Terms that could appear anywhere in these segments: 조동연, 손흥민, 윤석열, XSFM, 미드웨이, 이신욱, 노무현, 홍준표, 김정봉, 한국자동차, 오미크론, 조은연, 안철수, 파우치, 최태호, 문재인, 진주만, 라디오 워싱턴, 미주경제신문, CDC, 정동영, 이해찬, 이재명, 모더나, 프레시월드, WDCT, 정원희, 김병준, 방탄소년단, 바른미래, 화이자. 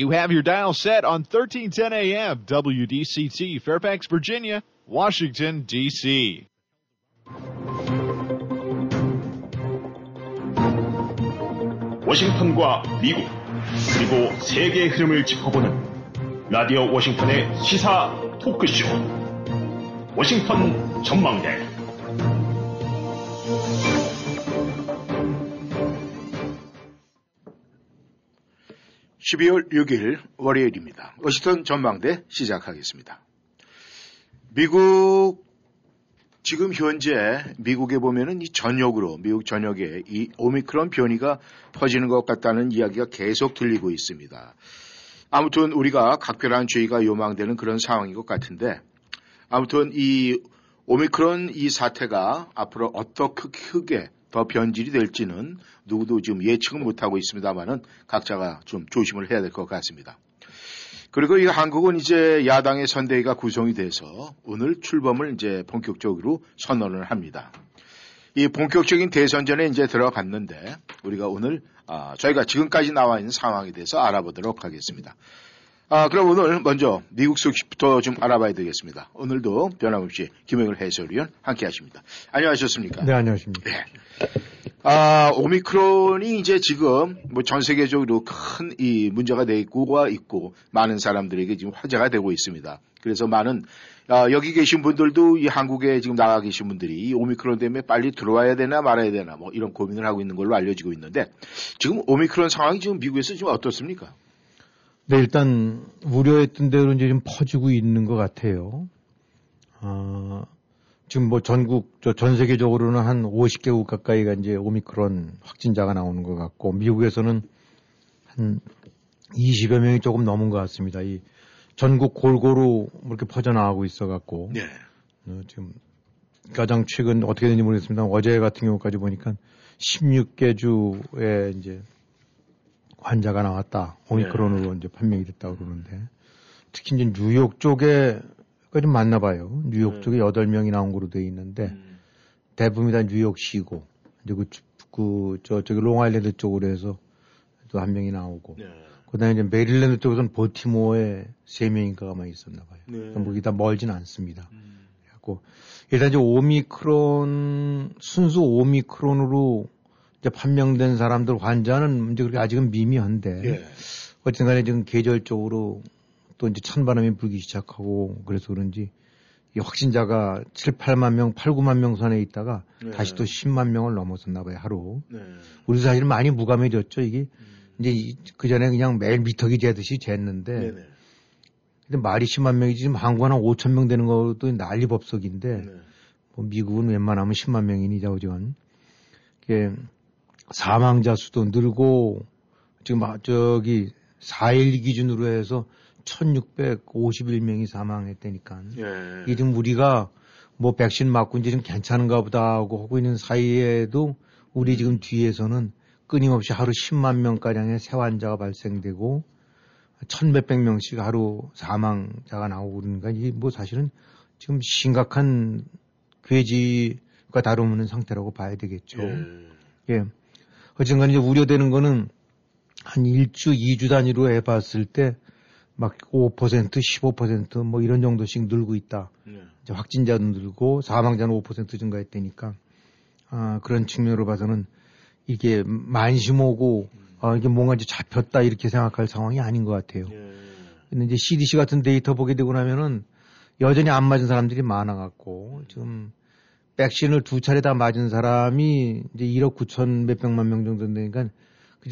You have your dial set on 1310 AM, WDCT, Fairfax, Virginia, Washington, D.C. 워싱턴과 미국, 그리고 세계의 흐름을 짚어보는 라디오 워싱턴의 시사 토크쇼, 워싱턴 전망대. (12월 6일) 월요일입니다. 워싱턴 전망대 시작하겠습니다. 미국 지금 현재 미국에 보면은 이 전역으로 미국 전역에 이 오미크론 변이가 퍼지는 것 같다는 이야기가 계속 들리고 있습니다. 아무튼 우리가 각별한 주의가 요망되는 그런 상황인 것 같은데, 아무튼 이 오미크론 이 사태가 앞으로 어떻게 크게 더 변질이 될지는 누구도 지금 예측은 못하고 있습니다만은 각자가 좀 조심을 해야 될 것 같습니다. 그리고 이 한국은 이제 야당의 선대위가 구성이 돼서 오늘 출범을 이제 본격적으로 선언을 합니다. 이 본격적인 대선전에 이제 들어갔는데 우리가 오늘 저희가 지금까지 나와 있는 상황에 대해서 알아보도록 하겠습니다. 그럼 오늘 먼저 미국 소식부터 좀 알아봐야 되겠습니다. 오늘도 변함없이 김영일 해설위원 함께하십니다. 안녕하셨습니까? 네, 안녕하십니까? 네. 오미크론이 이제 지금 뭐 전 세계적으로 큰 이 문제가 되고 있고 많은 사람들에게 지금 화제가 되고 있습니다. 그래서 많은 여기 계신 분들도 이 한국에 지금 나가 계신 분들이 이 오미크론 때문에 빨리 들어와야 되나 말아야 되나 뭐 이런 고민을 하고 있는 걸로 알려지고 있는데, 지금 오미크론 상황이 지금 미국에서 지금 어떻습니까? 네, 일단 우려했던 대로 이제 좀 퍼지고 있는 것 같아요. 지금 뭐 전 세계적으로는 한 50개국 가까이가 이제 오미크론 확진자가 나오는 것 같고, 미국에서는 한 20여 명이 조금 넘은 것 같습니다. 이 전국 골고루 이렇게 퍼져나가고 있어 갖고. 네. 지금 가장 최근 어떻게 되는지 모르겠습니다. 어제 같은 경우까지 보니까 16개 주에 이제 환자가 나왔다. 오미크론으로 이제 판명이 됐다고 그러는데, 특히 이제 뉴욕 쪽에까지 맞나 봐요. 뉴욕 쪽에 8명이 나온 거로 돼 있는데, 대부분 다 뉴욕시고, 이제 저기 롱아일랜드 쪽으로 해서 또 한 명이 나오고, 그 다음에 이제 메릴랜드 쪽에서는 볼티모어에 3명인가만 있었나 봐요. 그러니까 거기 다 멀진 않습니다. 그래갖고, 일단 이제 오미크론, 순수 오미크론으로 이제 판명된 사람들 환자는 이제 그렇게 아직은 미미한데, 어쨌든 간에 지금 계절적으로 또 이제 찬바람이 불기 시작하고 그래서 그런지 이 확진자가 7, 8만 명, 8, 9만 명 선에 있다가 다시 또 10만 명을 넘었었나 봐요, 하루. 우리 사실 많이 무감해졌죠, 이게. 이제 그 전에 그냥 매일 미터기 재듯이 쟀는데, 근데 말이 10만 명이지 지금 한국은 한 5천 명 되는 것도 난리법석인데, 뭐 미국은 웬만하면 10만 명이니, 자오지간. 사망자 수도 늘고, 지금, 4일 기준으로 해서 1,651명이 사망했다니까. 이게 지금 우리가 뭐 백신 맞고 이제 좀 괜찮은가 보다 하고 있는 사이에도 우리 지금 뒤에서는 끊임없이 하루 10만 명가량의 새 환자가 발생되고, 1,000몇백 명씩 하루 사망자가 나오고 그러니까 이게 뭐 사실은 지금 심각한 괴지가 다루는 상태라고 봐야 되겠죠. 예. 어쨌든 간에 이제 우려되는 거는 한 1주, 2주 단위로 해봤을 때 막 5%, 15% 뭐 이런 정도씩 늘고 있다. 이제 확진자도 늘고 사망자는 5% 증가했다니까. 그런 측면으로 봐서는 이게 만심오고 이게 뭔가 이제 잡혔다 이렇게 생각할 상황이 아닌 것 같아요. 근데 이제 CDC 같은 데이터 보게 되고 나면은 여전히 안 맞은 사람들이 많아갖고 지금 백신을 2차례 다 맞은 사람이 이제 1억 9천 몇백만 명 정도 되니까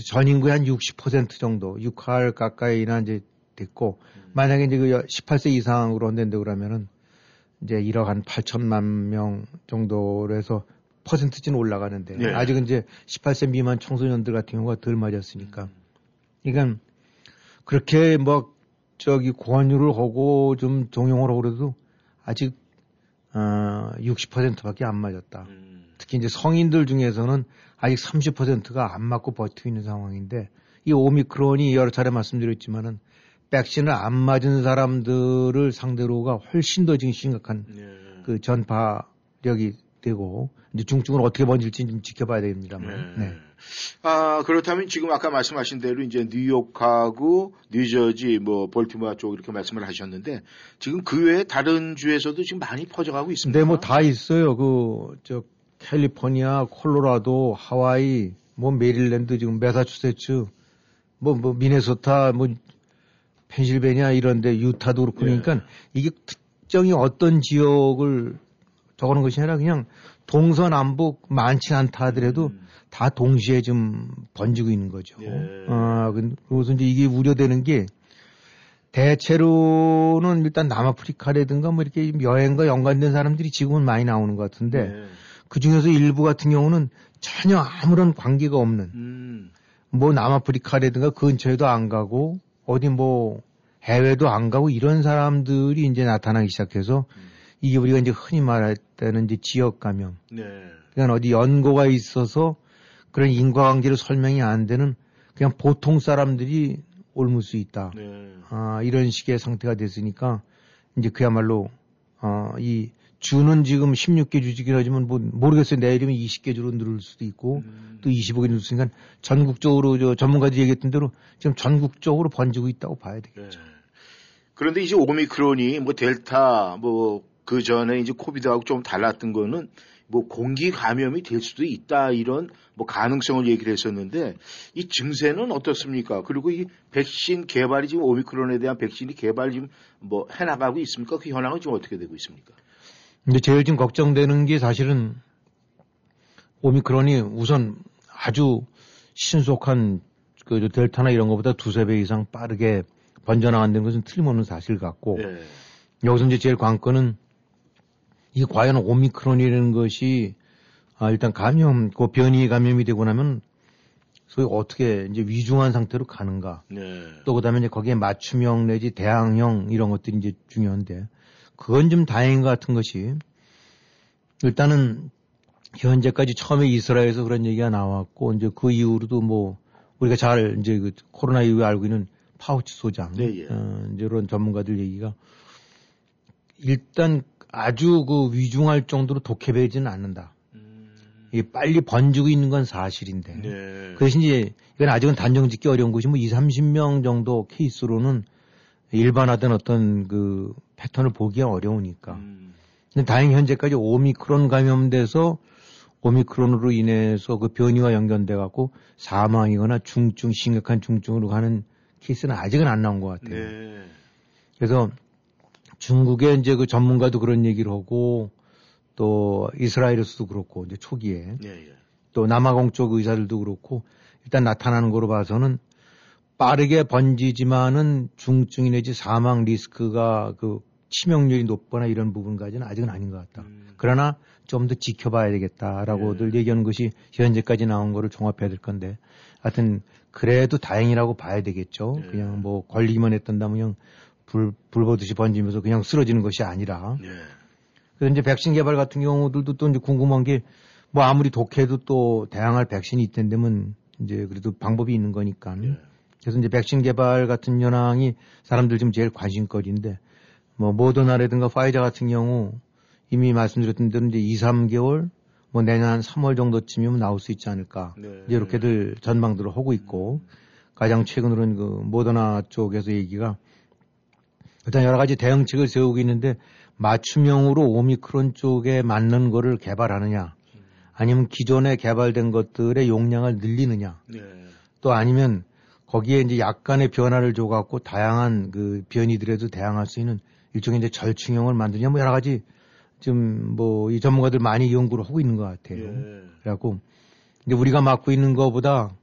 전 인구의 한 60% 정도, 6할 가까이나 이제 됐고, 만약에 이제 18세 이상으로 된다고 그러면은 이제 1억 한 8천만 명 정도로 해서 퍼센트지는 올라가는데, 아직은 이제 18세 미만 청소년들 같은 경우가 덜 맞았으니까. 그러니까 그렇게 뭐 저기 권유를 하고 좀 종용을 하고 그래도 아직 60%밖에 안 맞았다. 특히 이제 성인들 중에서는 아직 30%가 안 맞고 버티고 있는 상황인데, 이 오미크론이 여러 차례 말씀드렸지만은 백신을 안 맞은 사람들을 상대로가 훨씬 더 지금 심각한 그 전파력이 되고, 이제 중증은 어떻게 번질지 좀 지켜봐야 됩니다만. 네. 아, 그렇다면 지금 아까 말씀하신 대로 이제 뉴욕하고 뉴저지, 뭐 볼티모어 쪽 이렇게 말씀을 하셨는데 지금 그 외에 다른 주에서도 지금 많이 퍼져가고 있습니다. 네, 뭐 다 있어요. 그 저 캘리포니아, 콜로라도, 하와이, 뭐 메릴랜드, 지금 매사추세츠, 뭐 미네소타, 뭐 펜실베니아 이런데 유타도 그렇고 그러니까 네. 이게 특정이 어떤 지역을 적어놓은 것이 아니라 그냥 동서남북 많지 않다 하더라도 다 동시에 좀 번지고 있는 거죠. 예. 아, 그래서 이제 이게 우려되는 게 대체로는 일단 남아프리카라든가 뭐 이렇게 여행과 연관된 사람들이 지금은 많이 나오는 것 같은데 예. 그 중에서 일부 같은 경우는 전혀 아무런 관계가 없는 뭐 남아프리카라든가 근처에도 안 가고 어디 뭐 해외도 안 가고 이런 사람들이 이제 나타나기 시작해서 이게 우리가 이제 흔히 말할 때는 이제 지역 감염. 네. 그러니까 어디 연고가 있어서 그런 인과관계로 설명이 안 되는 그냥 보통 사람들이 옮을 수 있다. 네. 아, 이런 식의 상태가 됐으니까 이제 그야말로 이 주는 지금 16개 주지긴 하지만 뭐 모르겠어요. 내일이면 20개 주로 늘을 수도 있고 또 25개 늘을 수 있으니까 전국적으로 저 전문가들이 얘기했던 대로 지금 전국적으로 번지고 있다고 봐야 되겠죠. 네. 그런데 이제 오미크론이 뭐 델타 뭐 그 전에 이제 코비드하고 좀 달랐던 거는 뭐 공기 감염이 될 수도 있다 이런 뭐 가능성을 얘기를 했었는데 이 증세는 어떻습니까? 그리고 이 백신 개발이 지금 오미크론에 대한 백신이 개발 지금 뭐 해나가고 있습니까? 그 현황은 지금 어떻게 되고 있습니까? 근데 제일 지금 걱정되는 게 사실은 오미크론이 우선 아주 신속한 그 델타나 이런 것보다 두세 배 이상 빠르게 번져나간다는 것은 틀림없는 사실 같고 네. 여기서 이제 제일 관건은 이게 과연 오미크론이라는 것이 일단 감염, 그 변이 감염이 되고 나면 소위 어떻게 이제 위중한 상태로 가는가. 네. 또 그다음에 이제 거기에 맞춤형 내지 대항형 이런 것들이 이제 중요한데 그건 좀 다행인 것 같은 것이 일단은 현재까지 처음에 이스라엘에서 그런 얘기가 나왔고 이제 그 이후로도 뭐 우리가 잘 이제 그 코로나 이후에 알고 있는 파우치 소장 네, 예. 이런 전문가들 얘기가 일단 아주 그 위중할 정도로 독해되지는 않는다. 이게 빨리 번지고 있는 건 사실인데. 네. 그래서 이제 이건 아직은 단정짓기 어려운 것이 뭐 20, 30명 정도 케이스로는 일반화된 어떤 그 패턴을 보기가 어려우니까. 근데 다행히 현재까지 오미크론 감염돼서 오미크론으로 인해서 그 변이와 연결돼 갖고 사망이거나 중증, 심각한 중증으로 가는 케이스는 아직은 안 나온 것 같아요. 네. 그래서 중국의 이제 그 전문가도 그런 얘기를 하고 또 이스라엘에서도 그렇고 이제 초기에 예, 예. 또 남아공 쪽 의사들도 그렇고 일단 나타나는 거로 봐서는 빠르게 번지지만은 중증이 내지 사망 리스크가 그 치명률이 높거나 이런 부분까지는 아직은 아닌 것 같다. 그러나 좀 더 지켜봐야 되겠다라고들 예. 얘기하는 것이 현재까지 나온 거를 종합해야 될 건데 하여튼 그래도 다행이라고 봐야 되겠죠. 예. 그냥 뭐 걸리기만 했던다면 그냥 불보듯이 번지면서 그냥 쓰러지는 것이 아니라. 예. 그래서 이제 백신 개발 같은 경우들도 또 이제 궁금한 게 뭐 아무리 독해도 또 대항할 백신이 있던데면 이제 그래도 방법이 있는 거니까. 예. 그래서 이제 백신 개발 같은 현황이 사람들 지금 제일 관심거리인데 뭐 모더나라든가 화이자 같은 경우 이미 말씀드렸던 대로 이제 2, 3개월 뭐 내년 한 3월 정도쯤이면 나올 수 있지 않을까. 네. 이제 이렇게들 전망들을 하고 있고 가장 최근으로는 그 모더나 쪽에서 얘기가 일단 여러 가지 대응책을 세우고 있는데 맞춤형으로 오미크론 쪽에 맞는 거를 개발하느냐 아니면 기존에 개발된 것들의 용량을 늘리느냐 네. 또 아니면 거기에 이제 약간의 변화를 줘갖고 다양한 그 변이들에도 대항할 수 있는 일종의 이제 절충형을 만드냐 뭐 여러 가지 지금 뭐 이 전문가들 많이 연구를 하고 있는 것 같아요. 예. 그래갖고 이제 우리가 맞고 있는 것보다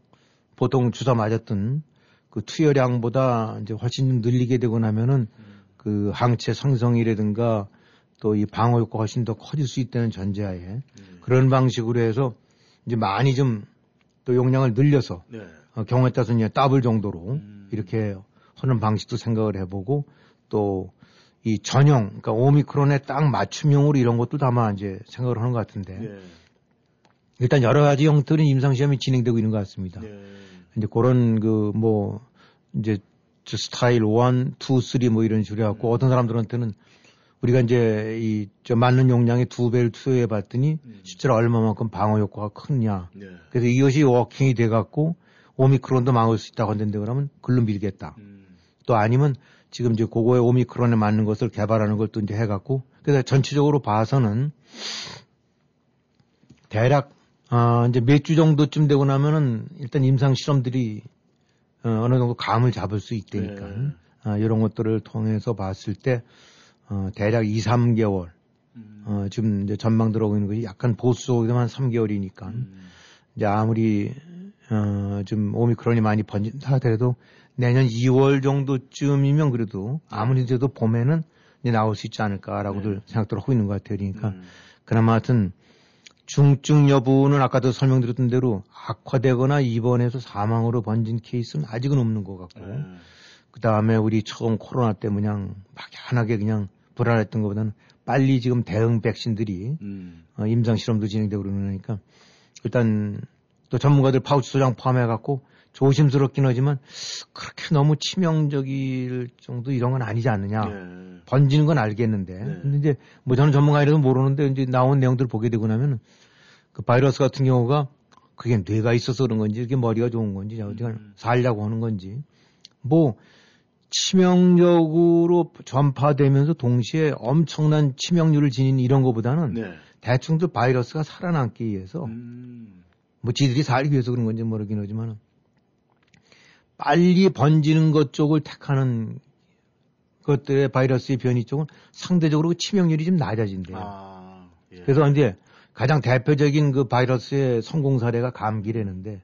보통 주사 맞았던 그 투여량보다 이제 훨씬 좀 늘리게 되고 나면은 그 항체 상성이라든가 또 이 방어 효과가 훨씬 더 커질 수 있다는 전제하에 그런 방식으로 해서 이제 많이 좀 또 용량을 늘려서 네. 경우에 따라서 이제 더블 정도로 이렇게 하는 방식도 생각을 해보고 또 이 전형, 그러니까 오미크론에 딱 맞춤형으로 이런 것도 다마 이제 생각을 하는 것 같은데 네. 일단 여러 가지 형태로 임상시험이 진행되고 있는 것 같습니다. 네. 이제 그런 그 뭐 이제 스타일 1, 2, 3 뭐 이런 식으로 해갖고 어떤 사람들한테는 우리가 이제 이 맞는 용량의 2배를 투여해 봤더니 실제로 얼마만큼 방어 효과가 크냐. 네. 그래서 이것이 워킹이 돼갖고 오미크론도 막을 수 있다고 한다는데 그러면 글로 밀겠다. 또 아니면 지금 이제 그거에 오미크론에 맞는 것을 개발하는 걸 또 이제 해갖고 그래서 전체적으로 봐서는 대략 이제 몇 주 정도쯤 되고 나면은 일단 임상 실험들이 어느 정도 감을 잡을 수 있다니까. 네. 이런 것들을 통해서 봤을 때 대략 2, 3개월 지금 이제 전망 들어오고 있는 것이 약간 보수적으로 한 3개월이니까 이제 아무리 지금 오미크론이 많이 번진다 하더라도 내년 2월 정도쯤이면 그래도 아무리 돼도 봄에는 이제 나올 수 있지 않을까라고들 생각들 하고 있는 것 같아요. 그러니까 그나마 하여튼 중증 여부는 아까도 설명드렸던 대로 악화되거나 입원해서 사망으로 번진 케이스는 아직은 없는 것 같고 그 다음에 우리 처음 코로나 때 그냥 막연하게 그냥 불안했던 것보다는 빨리 지금 대응 백신들이 임상 실험도 진행되고 그러니까 일단 또 전문가들 파우치 소장 포함해갖고 조심스럽긴 하지만 그렇게 너무 치명적일 정도 이런 건 아니지 않느냐. 네. 번지는 건 알겠는데. 네. 근데 이제 뭐 저는 전문가이라서 모르는데 이제 나온 내용들을 보게 되고 나면 그 바이러스 같은 경우가 그게 뇌가 있어서 그런 건지 이게 머리가 좋은 건지 살려고 하는 건지 뭐 치명적으로 전파되면서 동시에 엄청난 치명률을 지닌 이런 것보다는 네. 대충들 바이러스가 살아남기 위해서 뭐 지들이 살기 위해서 그런 건지 모르긴 하지만 빨리 번지는 것 쪽을 택하는 것들의 바이러스의 변이 쪽은 상대적으로 치명률이 좀 낮아진대요. 아, 예. 그래서 이제 가장 대표적인 그 바이러스의 성공 사례가 감기라는데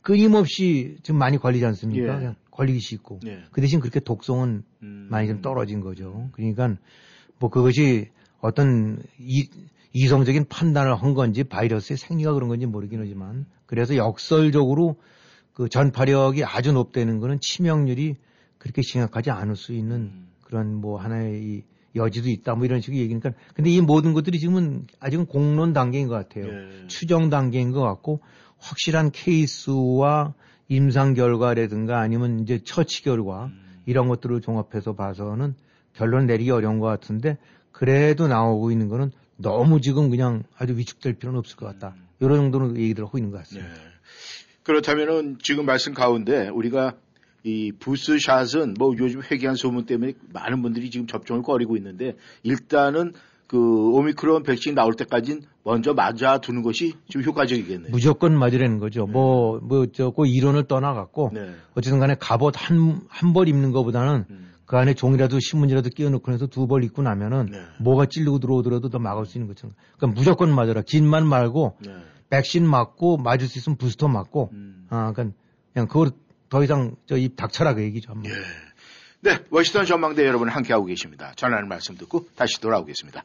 끊임없이 지금 많이 걸리지 않습니까? 예. 그냥 걸리기 쉽고. 예. 그 대신 그렇게 독성은 많이 좀 떨어진 거죠. 그러니까 뭐 그것이 어떤 이성적인 판단을 한 건지 바이러스의 생리가 그런 건지 모르긴 하지만 그래서 역설적으로 그 전파력이 아주 높다는 거는 치명률이 그렇게 심각하지 않을 수 있는 그런 뭐 하나의 여지도 있다 뭐 이런 식의 얘기니까 근데 이 모든 것들이 지금은 아직은 공론 단계인 것 같아요. 예. 추정 단계인 것 같고 확실한 케이스와 임상 결과라든가 아니면 이제 처치 결과 이런 것들을 종합해서 봐서는 결론 내리기 어려운 것 같은데 그래도 나오고 있는 거는 너무 지금 그냥 아주 위축될 필요는 없을 것 같다. 이런 정도는 얘기들을 하고 있는 것 같습니다. 예. 그렇다면은 지금 말씀 가운데 우리가 이 부스샷은 뭐 요즘 회귀한 소문 때문에 많은 분들이 지금 접종을 꺼리고 있는데 일단은 그 오미크론 백신 나올 때까지는 먼저 맞아두는 것이 지금 효과적이겠네요. 무조건 맞으라는 거죠. 네. 그 이론을 떠나갖고 네. 어쨌든 간에 갑옷 한 벌 입는 것보다는 그 안에 종이라도 신문이라도 끼워놓고 해서 두 벌 입고 나면은 네. 뭐가 찔리고 들어오더라도 더 막을 수 있는 것처럼. 그러니까 무조건 맞아라. 긴만 말고 네. 백신 맞고 맞을 수 있으면 부스터 맞고 그냥 그걸 더 이상 입 닥쳐라 그 얘기죠. 예. 네, 워싱턴 전망대 여러분 함께하고 계십니다. 전하는 말씀 듣고 다시 돌아오겠습니다.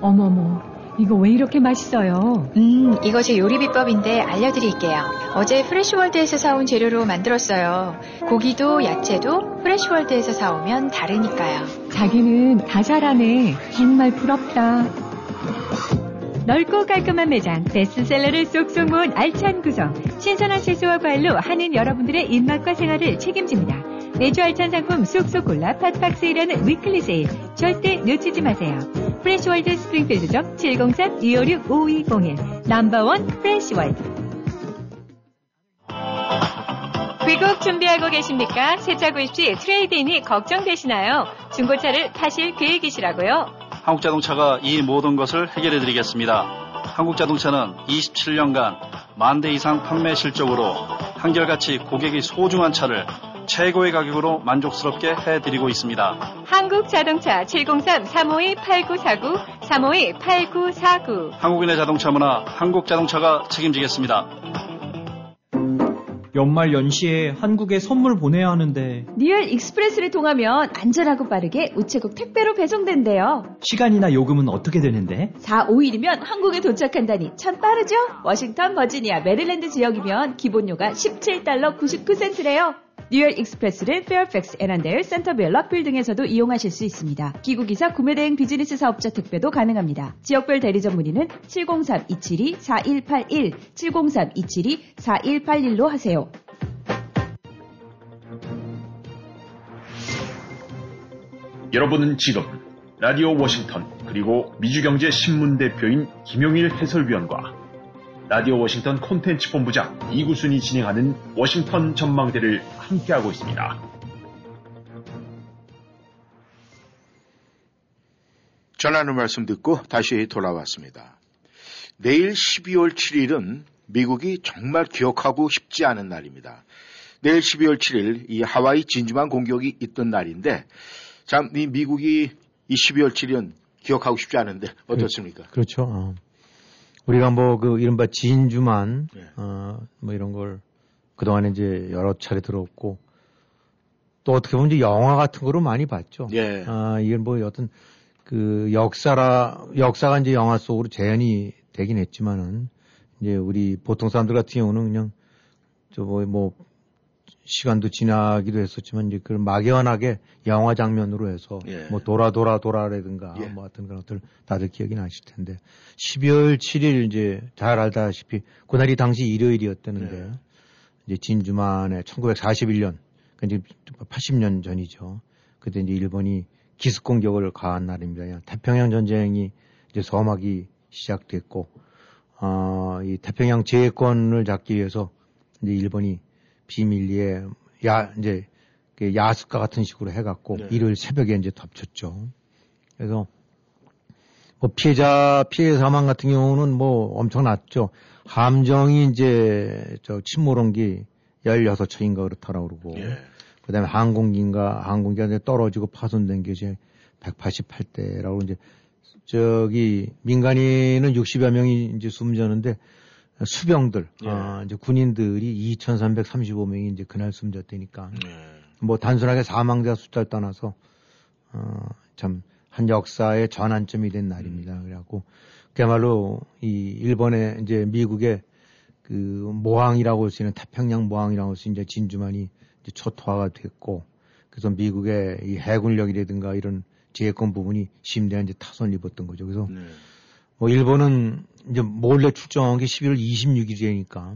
어머머, 이거 왜 이렇게 맛있어요? 이것이 요리 비법인데 알려드릴게요. 어제 프레시월드에서 사온 재료로 만들었어요. 고기도 야채도 프레시월드에서 사오면 다르니까요. 자기는 다 잘하네. 정말 부럽다. 넓고 깔끔한 매장, 베스트셀러를 쏙쏙 모은 알찬 구성. 신선한 채소와 과일로 한인 여러분들의 입맛과 생활을 책임집니다. 매주 알찬 상품 쏙쏙 골라 팍팍 세일하는 위클리 세일. 절대 놓치지 마세요. 프레시월드 스프링필드점 703-256-5201 넘버원 프레시월드. 귀국 준비하고 계십니까? 새 차 구입 시 트레이드인이 걱정되시나요? 중고차를 타실 계획이시라고요? 한국자동차가 이 모든 것을 해결해드리겠습니다. 한국자동차는 27년간 10,000대 이상 판매 실적으로 한결같이 고객이 소중한 차를 최고의 가격으로 만족스럽게 해드리고 있습니다. 한국자동차 703-352-8949, 352-8949. 한국인의 자동차 문화, 한국자동차가 책임지겠습니다. 연말 연시에 한국에 선물 보내야 하는데 리얼 익스프레스를 통하면 안전하고 빠르게 우체국 택배로 배송된대요. 시간이나 요금은 어떻게 되는데? 4, 5일이면 한국에 도착한다니 참 빠르죠? 워싱턴, 버지니아, 메릴랜드 지역이면 기본료가 $17.99래요. 리얼 익스프레스를 페어팩스, 애난데일, 센터빌, 럭필 등에서도 이용하실 수 있습니다. 기구기사 구매대행 비즈니스 사업자 택배도 가능합니다. 지역별 대리점 문의는 703-272-4181, 703-272-4181로 하세요. 여러분은 지금 라디오 워싱턴 그리고 미주경제신문 대표인 김영일 해설위원과 라디오 워싱턴 콘텐츠 본부장 이구순이 진행하는 워싱턴 전망대를 함께하고 있습니다. 전하는 말씀 듣고 다시 돌아왔습니다. 내일 12월 7일은 미국이 정말 기억하고 싶지 않은 날입니다. 내일 12월 7일 이 하와이 진주만 공격이 있던 날인데 참 이 미국이 이 12월 7일은 기억하고 싶지 않은데 어떻습니까? 그렇죠. 우리가 그 이른바 진주만, 이런 걸 그동안에 이제 여러 차례 들었고, 또 어떻게 보면 이제 영화 같은 거로 많이 봤죠. 예. 이건 어떤 그 역사가 이제 영화 속으로 재현이 되긴 했지만은, 이제 우리 보통 사람들 같은 경우는 그냥 시간도 지나기도 했었지만 이제 그런 막연하게 영화 장면으로 해서 돌아라든가 예. 같은 그런 것들 다들 기억이 나실 텐데 12월 7일 이제 잘 알다시피 그날이 당시 일요일이었다는데 예. 이제 진주만에 1941년 이제 80년 전이죠. 그때 이제 일본이 기습 공격을 가한 날입니다. 태평양 전쟁이 이제 서막이 시작됐고 이 태평양 제해권을 잡기 위해서 이제 일본이 비밀리에 야습과 같은 식으로 해갖고 네. 일요일 새벽에 이제 덮쳤죠. 그래서 피해 사망 같은 경우는 엄청났죠. 함정이 이제 침몰온기 16척인가 그렇다라고 그러고, 네. 그 다음에 항공기가 이제 떨어지고 파손된 게 이제 188대라고 이제 민간인은 60여 명이 이제 숨졌는데, 수병들, 예. 이제 군인들이 2,335명이 이제 그날 숨졌다니까. 예. 단순하게 사망자 숫자를 떠나서, 참, 한 역사의 전환점이 된 날입니다. 그래갖고, 그야말로, 일본의, 이제 미국의 그 모항이라고 할 수 있는 태평양 모항이라고 할 수 있는 이제 진주만이 이제 초토화가 됐고, 그래서 미국의 이 해군력이라든가 이런 제해권 부분이 심대한 이제 타선을 입었던 거죠. 그래서, 네. 일본은 이제 몰래 출정한 게 11월 26일이니까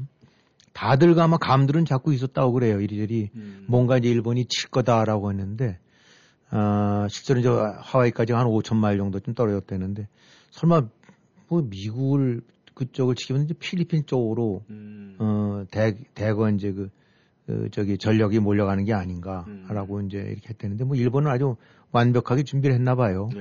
다들 아마 감들은 잡고 있었다고 그래요. 이리저리 뭔가 이제 일본이 칠 거다라고 했는데, 실제로 이제 하와이까지 한 5,000마일 정도쯤 떨어졌다는데, 설마 미국을 그쪽을 치기면 이제 필리핀 쪽으로, 대거 이제 전력이 몰려가는 게 아닌가라고 이제 이렇게 했다는데, 일본은 아주 완벽하게 준비를 했나 봐요. 네.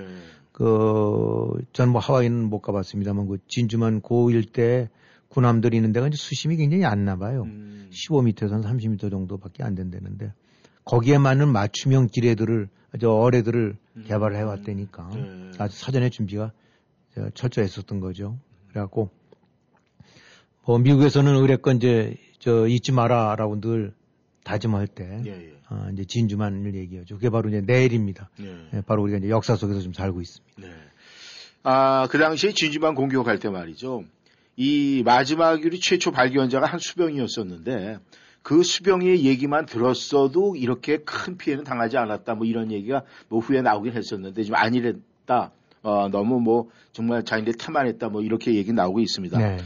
전 하와이는 못 가봤습니다만, 진주만 고 일대 군함들이 있는 데가 이제 수심이 굉장히 안 나봐요. 15m에서 30m 정도밖에 안 된다는데, 거기에 맞는 맞춤형 기뢰들을, 어뢰들을 개발을 해왔다니까, 아주 사전에 준비가 철저했었던 거죠. 그래갖고, 미국에서는 의뢰건 이제, 잊지 마라라고 늘 다짐할 때, 이제 진주만을 얘기하죠. 그게 바로 이제 내일입니다. 예. 바로 우리가 이제 역사 속에서 좀 살고 있습니다. 네. 그 당시에 진주만 공격할 때 말이죠. 이 마지막 유리 최초 발견자가 한 수병이었었는데 그 수병의 얘기만 들었어도 이렇게 큰 피해는 당하지 않았다. 이런 얘기가 후에 나오긴 했었는데 지금 아니랬다. 너무 정말 자기들 태만했다 이렇게 얘기 나오고 있습니다. 네.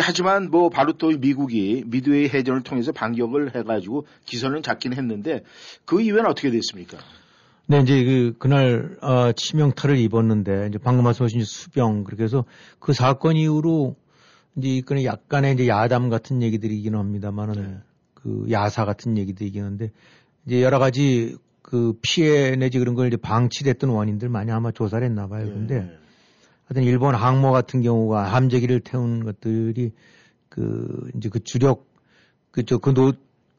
하지만 바로 또 미국이 미드웨이 해전을 통해서 반격을 해가지고 기선을 잡긴 했는데 그 이후에는 어떻게 됐습니까? 네, 이제 그날 치명타를 입었는데 이제 방금 말씀하신 수병 그렇게 해서 그 사건 이후로 이제 이건 약간의 이제 야담 같은 얘기들이긴 합니다만은 네. 그 야사 같은 얘기들이긴 한데 이제 여러 가지 그 피해 내지 그런 걸 이제 방치됐던 원인들 많이 아마 조사를 했나 봐요. 근데 하여튼 일본 항모 같은 경우가 함재기를 태운 것들이 그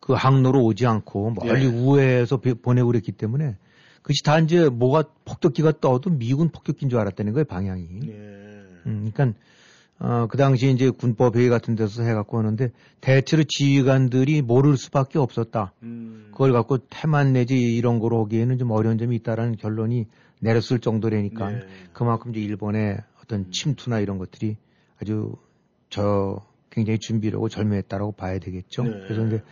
항로로 오지 않고 멀리 우회해서 보내고 그랬기 때문에 그것이 다 이제 폭격기가 떠도 미군 폭격기인 줄 알았다는 거예요, 방향이. 그러니까 그 당시 이제 군법회의 같은 데서 해갖고 하는데 대체로 지휘관들이 모를 수밖에 없었다. 그걸 갖고 태만 내지 이런 거로 하기에는 좀 어려운 점이 있다라는 결론이 내렸을 정도라니까 네. 그만큼 이제 일본의 어떤 침투나 이런 것들이 아주 굉장히 준비력이 절묘했다라고 봐야 되겠죠. 네. 그래서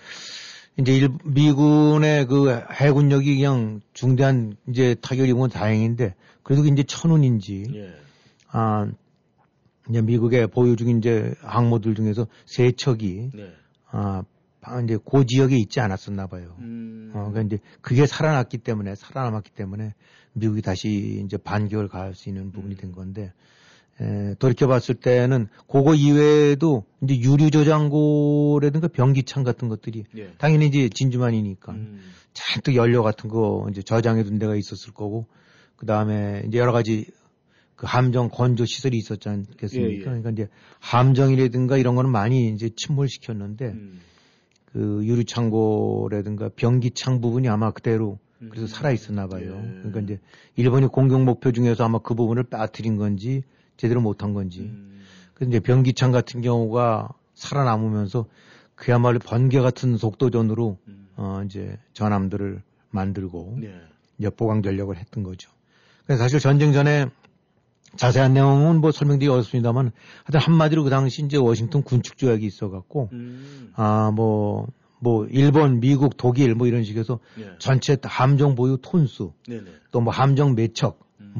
이제 미군의 그 해군력이 그냥 중대한 이제 타격이 온 건 다행인데 그래도 이제 천운인지 네. 이제 미국의 보유 중인 이제 항모들 중에서 세 척이 네. 이제 그 지역에 있지 않았었나 봐요. 그러니까 이제 그게 살아남았기 때문에 미국이 다시 이제 반격을 가할 수 있는 부분이 된 건데 돌이켜봤을 때는 그거 이외에도 이제 유류저장고라든가 병기창 같은 것들이 예. 당연히 이제 진주만이니까 잔뜩 연료 같은 거 이제 저장해둔 데가 있었을 거고 그 다음에 이제 여러 가지 그 함정 건조 시설이 있었지 않겠습니까? 예. 그러니까 이제 함정이라든가 이런 거는 많이 이제 침몰시켰는데 그 유류창고라든가 병기창 부분이 아마 그대로 그래서 살아 있었나 봐요. 예. 그러니까 이제 일본이 공격 목표 중에서 아마 그 부분을 빠뜨린 건지. 제대로 못한 건지. 근데 이제 병기창 같은 경우가 살아남으면서 그야말로 번개 같은 속도전으로 이제 전함들을 만들고 네. 보강 전력을 했던 거죠. 그래서 사실 전쟁 전에 자세한 내용은 뭐 설명드리기 어렵습니다만 하여튼 한마디로 그 당시 이제 워싱턴 군축조약이 있어갖고 일본, 미국, 독일 이런 식에서 네. 전체 함정 보유 톤수 네, 네. 또 함정 매척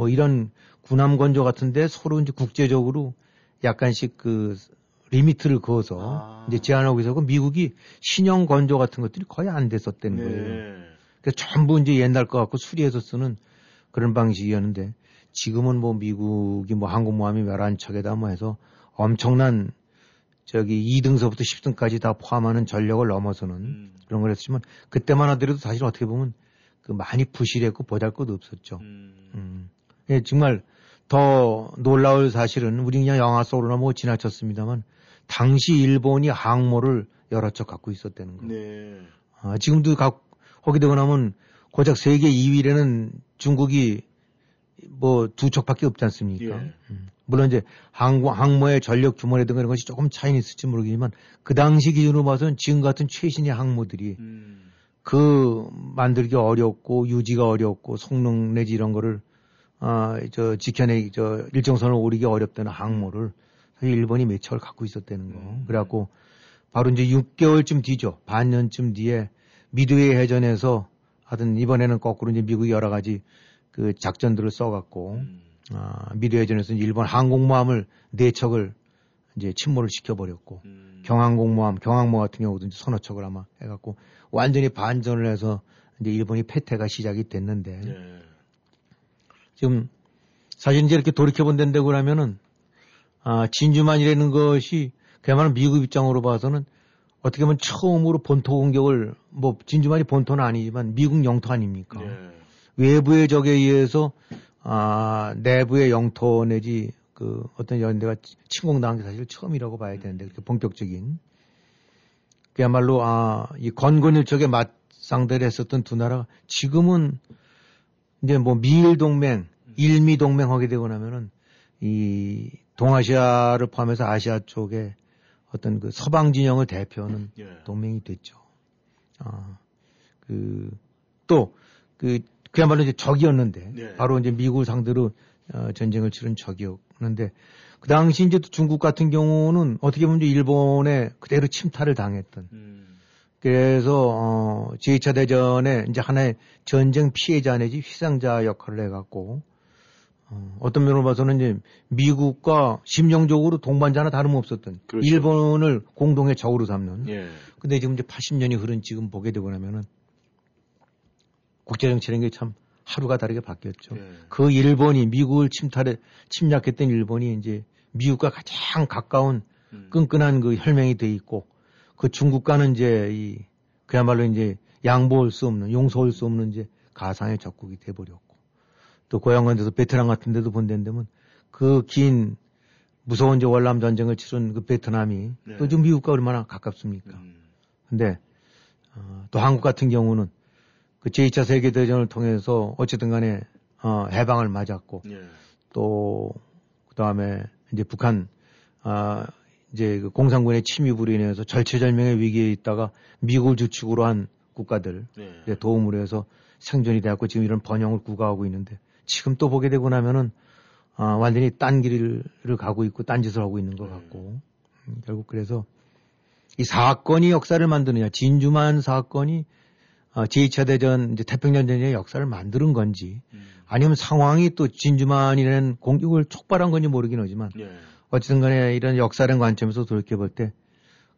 이런 군함 건조 같은데 서로 이제 국제적으로 약간씩 그 리미트를 그어서 이제 제한하고 있어서 미국이 신형 건조 같은 것들이 거의 안 됐었던 네. 거예요. 그러니까 전부 이제 옛날 거 갖고 수리해서 쓰는 그런 방식이었는데 지금은 미국이 항공모함이 11척에다 해서 엄청난 2등서부터 10등까지 다 포함하는 전력을 넘어서는 그런 걸 했지만 그때만 하더라도 사실 어떻게 보면 그 많이 부실했고 보잘것도 없었죠. 예, 정말 더 놀라울 사실은 우리 그냥 영화 속으로나 지나쳤습니다만 당시 일본이 항모를 여러 척 갖고 있었다는 거. 네. 지금도 거기 되고 나면 고작 세계 2위에는 중국이 2척밖에 없지 않습니까? 예. 물론 이제 항모의 전력 규모라든가 이런 것이 조금 차이는 있을지 모르겠지만 그 당시 기준으로 봐서는 지금 같은 최신의 항모들이 만들기 어렵고 유지가 어렵고 성능 내지 이런 거를 지켜내기, 일정선을 오르기 어렵다는 항모를 사실 일본이 몇 척을 갖고 있었다는 거. 그래갖고 바로 이제 6개월쯤 뒤죠. 반년쯤 뒤에 미드웨이 해전에서 하여튼 이번에는 거꾸로 이제 미국이 여러 가지 그 작전들을 써갖고, 미드웨이 해전에서 일본 항공모함을 4척을 이제 침몰을 시켜버렸고, 경항모 같은 경우도 이제 30척을 아마 해갖고, 완전히 반전을 해서 이제 일본이 패퇴가 시작이 됐는데, 네. 지금 사실 이제 이렇게 돌이켜본다고 그러면은 진주만이라는 것이 그야말로 미국 입장으로 봐서는 어떻게 보면 처음으로 본토 공격을 진주만이 본토는 아니지만 미국 영토 아닙니까? 네. 외부의 적에 의해서 내부의 영토 내지 그 어떤 연대가 침공당한 게 사실 처음이라고 봐야 되는데 그렇게 본격적인 그야말로 이 건곤일척에 맞상대를 했었던 두 나라가 지금은 이제 미일 동맹, 일미 동맹 하게 되고 나면은 이 동아시아를 포함해서 아시아 쪽에 어떤 그 서방 진영을 대표하는 예. 동맹이 됐죠. 그야말로 이제 적이었는데 예. 바로 이제 미국을 상대로 전쟁을 치른 적이었는데 그 당시 이제 중국 같은 경우는 어떻게 보면 일본에 그대로 침탈을 당했던. 그래서 제2차 대전에 이제 하나의 전쟁 피해자 내지 희생자 역할을 해갖고 어떤 면으로 봐서는 이제 미국과 심정적으로 동반자나 다름없었던 그렇죠. 일본을 공동의 적으로 삼는. 예. 근데 지금 이제 80년이 흐른 지금 보게 되고 나면은 국제정치라는 게 참 하루가 다르게 바뀌었죠. 예. 그 일본이 미국을 침략했던 일본이 이제 미국과 가장 가까운 끈끈한 그 혈맹이 돼 있고. 그 중국과는 이제 그야말로 이제 양보할 수 없는, 용서할 수 없는 이제 가상의 적국이 돼버렸고 또 고향관에서 베트남 같은 데도 본다면 그 긴 무서운 이제 월남 전쟁을 치른 그 베트남이 네. 또 지금 미국과 얼마나 가깝습니까? 근데 또 한국 같은 경우는 그 제2차 세계대전을 통해서 어쨌든 간에 해방을 맞았고 네. 또 그 다음에 이제 북한 이제 그 공산군의 침입으로 인해서 절체절명의 위기에 있다가 미국을 주축으로 한 국가들 도움으로 해서 생존이 돼갖고 지금 이런 번영을 구가하고 있는데 지금 또 보게 되고 나면은 완전히 딴 길을 가고 있고 딴 짓을 하고 있는 것 같고 결국 그래서 이 사건이 역사를 만드느냐 진주만 사건이 제2차 대전 이제 태평양전의 역사를 만드는 건지 아니면 상황이 또 진주만이라는 공격을 촉발한 건지 모르긴 하지만 어쨌든 간에 이런 역사라는 관점에서 돌이켜볼 때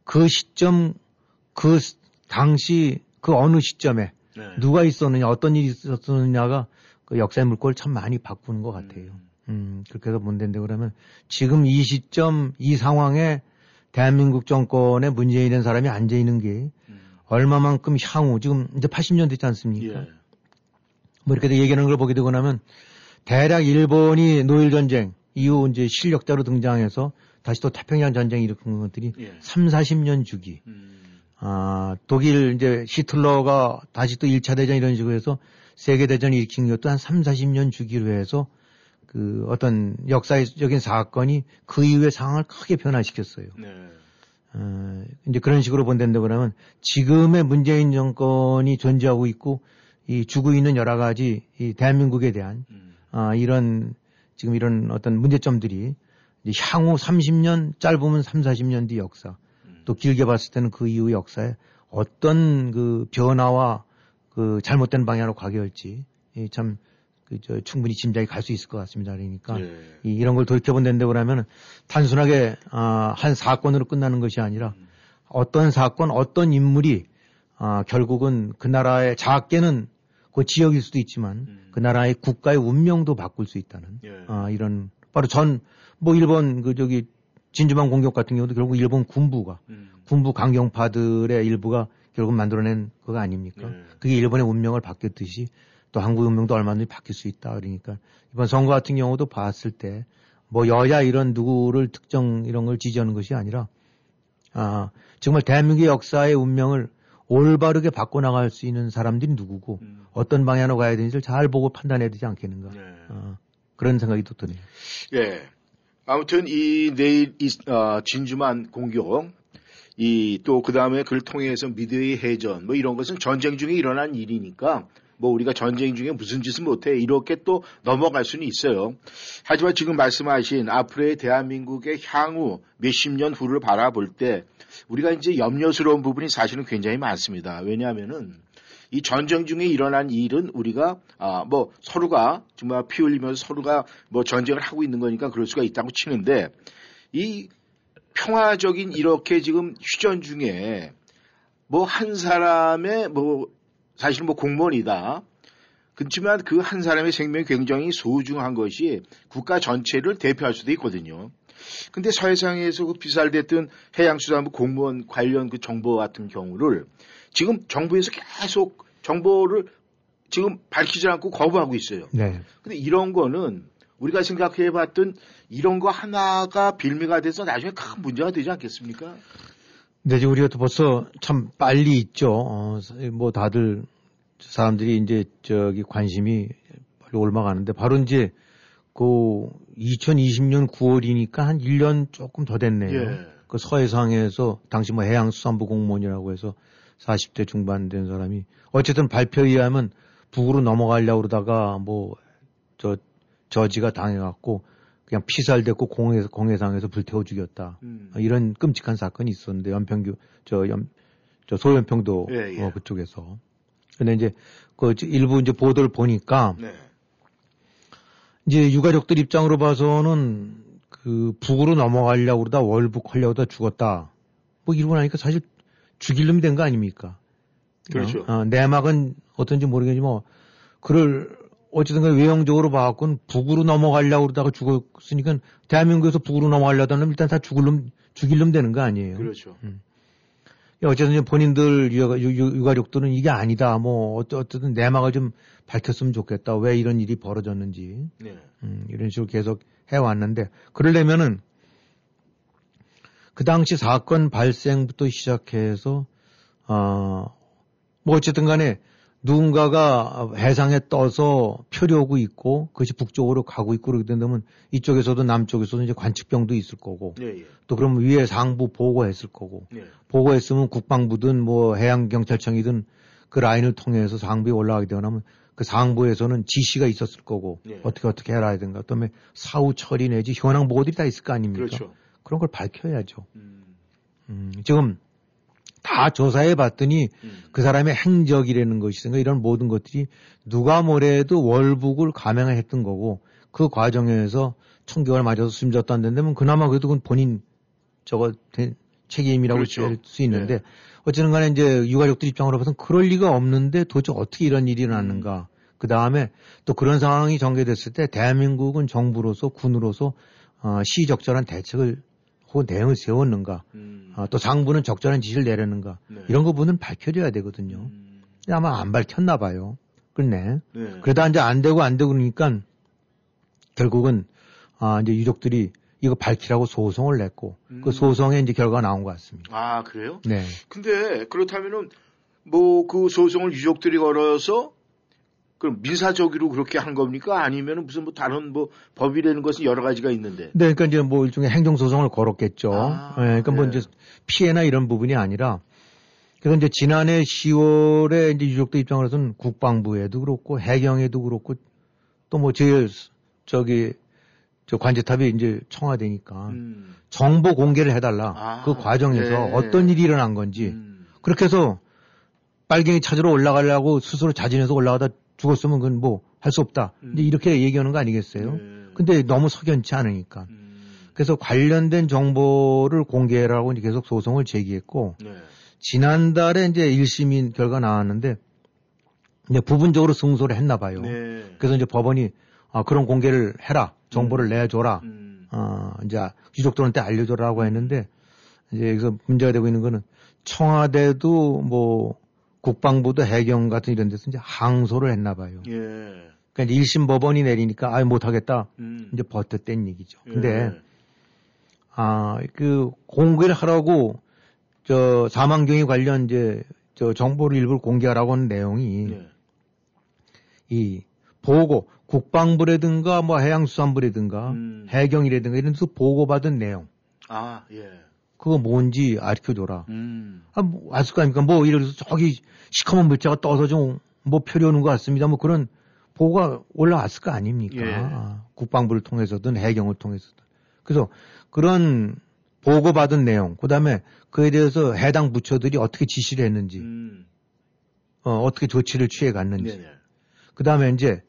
그 시점 그 당시 그 어느 시점에 누가 있었느냐 어떤 일이 있었느냐가 그 역사의 물꼬를 참 많이 바꾸는 것 같아요. 그렇게 해서 본다는데 그러면 지금 이 시점 이 상황에 대한민국 정권에 문재인이라는 사람이 앉아있는 게 얼마만큼 향후 지금 이제 80년 됐지 않습니까? 예. 뭐 이렇게 얘기하는 걸 보게 되고 나면 대략 일본이 노일전쟁 이후 이제 실력자로 등장해서 다시 또 태평양 전쟁 일으킨 것들이 3, 40년 주기. 독일 이제 히틀러가 다시 또 1차 대전 이런 식으로 해서 세계대전을 일으킨 것도 한 3, 40년 주기로 해서 그 어떤 역사적인 사건이 그 이후의 상황을 크게 변화시켰어요. 네. 이제 그런 식으로 본다는데 그러면 지금의 문재인 정권이 존재하고 있고 이 주고 있는 여러 가지 이 대한민국에 대한 이런 지금 이런 어떤 문제점들이 이제 향후 30년 짧으면 3, 40년 뒤 역사 또 길게 봤을 때는 그 이후 역사에 어떤 그 변화와 그 잘못된 방향으로 가게 할지 참 충분히 짐작이 갈 수 있을 것 같습니다. 그러니까 이런 걸 돌이켜본다는데 그러면 단순하게 한 사건으로 끝나는 것이 아니라 어떤 사건, 어떤 인물이 결국은 그 나라의 작게는 그 지역일 수도 있지만 그 나라의 국가의 운명도 바꿀 수 있다는 이런 바로 일본 그 저기 진주만 공격 같은 경우도 결국 일본 군부가 군부 강경파들의 일부가 결국 만들어낸 그거 아닙니까? 그게 일본의 운명을 바뀌었듯이 또 한국의 운명도 얼마든지 바뀔 수 있다. 그러니까 이번 선거 같은 경우도 봤을 때 뭐 여야 이런 누구를 특정 이런 걸 지지하는 것이 아니라 정말 대한민국의 역사의 운명을 올바르게 바꿔나갈 수 있는 사람들이 누구고 어떤 방향으로 가야 되는지를 잘 보고 판단해야 되지 않겠는가. 그런 생각이 또 드네요. 예. 아무튼 이 내일 진주만 공격 또 그 다음에 그걸 통해서 미드웨이 해전 뭐 이런 것은 전쟁 중에 일어난 일이니까 뭐 우리가 전쟁 중에 무슨 짓을 못해 이렇게 또 넘어갈 수는 있어요. 하지만 지금 말씀하신 앞으로의 대한민국의 향후 몇십 년 후를 바라볼 때 우리가 이제 염려스러운 부분이 사실은 굉장히 많습니다. 왜냐하면은 이 전쟁 중에 일어난 일은 우리가 뭐 서로가 정말 피 흘리면서 서로가 뭐 전쟁을 하고 있는 거니까 그럴 수가 있다고 치는데 이 평화적인 이렇게 지금 휴전 중에 뭐 한 사람의 뭐 사실 뭐 공무원이다. 그렇지만 그 한 사람의 생명이 굉장히 소중한 것이 국가 전체를 대표할 수도 있거든요. 근데 서해상에서 비살됐던 해양수산부 공무원 관련 그 정보 같은 경우를 지금 정부에서 계속 정보를 지금 밝히지 않고 거부하고 있어요. 네. 근데 이런 거는 우리가 생각해 봤던 이런 거 하나가 빌미가 돼서 나중에 큰 문제가 되지 않겠습니까? 근데 이제 우리가 또 벌써 참 빨리 있죠. 뭐 다들 사람들이 이제 저기 관심이 빨리 올라가는데 바로 이제 그 2020년 9월이니까 한 1년 조금 더 됐네요. 예. 그 서해상에서 당시 뭐 해양수산부 공무원이라고 해서 40대 중반 된 사람이 어쨌든 발표에 의하면 북으로 넘어가려고 그러다가 뭐 저지가 당해갖고 그냥 피살됐고 공해상에서 불태워 죽였다. 이런 끔찍한 사건이 있었는데 연평교 소연평도 예. 그쪽에서. 근데 이제 그 일부 이제 보도를 보니까 네. 이제 유가족들 입장으로 봐서는 그 북으로 넘어가려고 그러다 월북하려고 다 죽었다. 뭐 이러고 나니까 사실 죽일 놈이 된 거 아닙니까? 그렇죠. 내막은 어떤지 모르겠지만 어쨌든 간에 외형적으로 봐갖고는 북으로 넘어가려고 그러다가 죽었으니까 대한민국에서 북으로 넘어가려다 하면 일단 다 죽일 놈 되는 거 아니에요. 그렇죠. 어쨌든 본인들 유가족들은 이게 아니다. 뭐 어쨌든 내막을 좀 밝혔으면 좋겠다. 왜 이런 일이 벌어졌는지. 네. 이런 식으로 계속 해왔는데 그러려면은 그 당시 사건 발생부터 시작해서 뭐 어쨌든 간에 누군가가 해상에 떠서 표류하고 있고 그것이 북쪽으로 가고 있고 그렇게 된다면 이쪽에서도 남쪽에서도 이제 관측병도 있을 거고 예, 예. 또 그럼 위에 상부 보고했을 거고 예. 보고했으면 국방부든 뭐 해양경찰청이든 그 라인을 통해서 상부에 올라가게 되거나 하면 그 상부에서는 지시가 있었을 거고 예. 어떻게 해라든가 그다음에 사후 처리 내지 현황 보고들이 다 있을 거 아닙니까? 그렇죠. 그런 걸 밝혀야죠. 지금 다 조사해 봤더니 그 사람의 행적이라는 것이든가 이런 모든 것들이 누가 뭐래도 월북을 감행을 했던 거고 그 과정에서 총격을 맞아서 숨졌다 안 된다면 그나마 그래도 그건 본인 저거 책임이라고 그렇죠. 할 수 있는데 네. 어쨌든 간에 이제 유가족들 입장으로 봐서는 그럴 리가 없는데 도대체 어떻게 이런 일이 났는가. 그 다음에 또 그런 상황이 전개됐을 때 대한민국은 정부로서 군으로서 시의적절한 대책을 그 내용을 세웠는가, 또 장부는 적절한 지시를 내렸는가, 네. 이런 거 보면 밝혀져야 되거든요. 근데 아마 안 밝혔나 봐요. 끝내. 네. 그러다 이제 안 되고 그러니까 결국은, 이제 유족들이 이거 밝히라고 소송을 냈고, 그 소송에 이제 결과가 나온 것 같습니다. 아, 그래요? 네. 근데 그렇다면은 뭐 그 소송을 유족들이 걸어서 그럼 민사적으로 그렇게 한 겁니까? 아니면 무슨 뭐 다른 뭐 법이라는 것은 여러 가지가 있는데. 네, 그러니까 이제 뭐 일종의 행정소송을 걸었겠죠. 네, 그러니까 네. 뭐 이제 피해나 이런 부분이 아니라. 그래서 이제 지난해 10월에 이제 유족들 입장으로서는 국방부에도 그렇고 해경에도 그렇고 또 뭐 제일 저기 저 관제탑이 이제 청와대니까 정보 공개를 해달라. 그 과정에서 네. 어떤 일이 일어난 건지 그렇게 해서 빨갱이 찾으러 올라가려고 스스로 자진해서 올라가다 죽었으면 그건 뭐 할 수 없다. 이렇게 얘기하는 거 아니겠어요? 근데 너무 석연치 않으니까. 그래서 관련된 정보를 공개하라고 이제 계속 소송을 제기했고 네. 지난달에 이제 1심인 결과 나왔는데 이제 부분적으로 승소를 했나 봐요. 네. 그래서 이제 법원이 그런 공개를 해라. 정보를 내줘라. 이제 유족들한테 알려줘라고 했는데 이제 여기서 문제가 되고 있는 거는 청와대도 뭐 국방부도 해경 같은 이런 데서 이제 항소를 했나 봐요. 예. 그러니까 1심 법원이 내리니까 아예 못하겠다. 이제 버텼다는 얘기죠. 근데, 예. 공개를 하라고 사망경위 관련 이제 정보를 일부 공개하라고 하는 내용이 예. 이 보고, 국방부라든가 뭐 해양수산부라든가 해경이라든가 이런 데서 보고받은 내용. 아, 예. 그거 뭔지 알려줘라. 뭐 알 수가 아닙니까? 뭐, 예를 들어서 저기 시커먼 물체가 떠서 좀 뭐 표류하는 것 같습니다. 뭐 그런 보고가 올라왔을 거 아닙니까? 예. 국방부를 통해서든 해경을 통해서든. 그래서 그런 보고받은 내용, 그 다음에 그에 대해서 해당 부처들이 어떻게 지시를 했는지, 어떻게 조치를 취해 갔는지. 네. 그 다음에 이제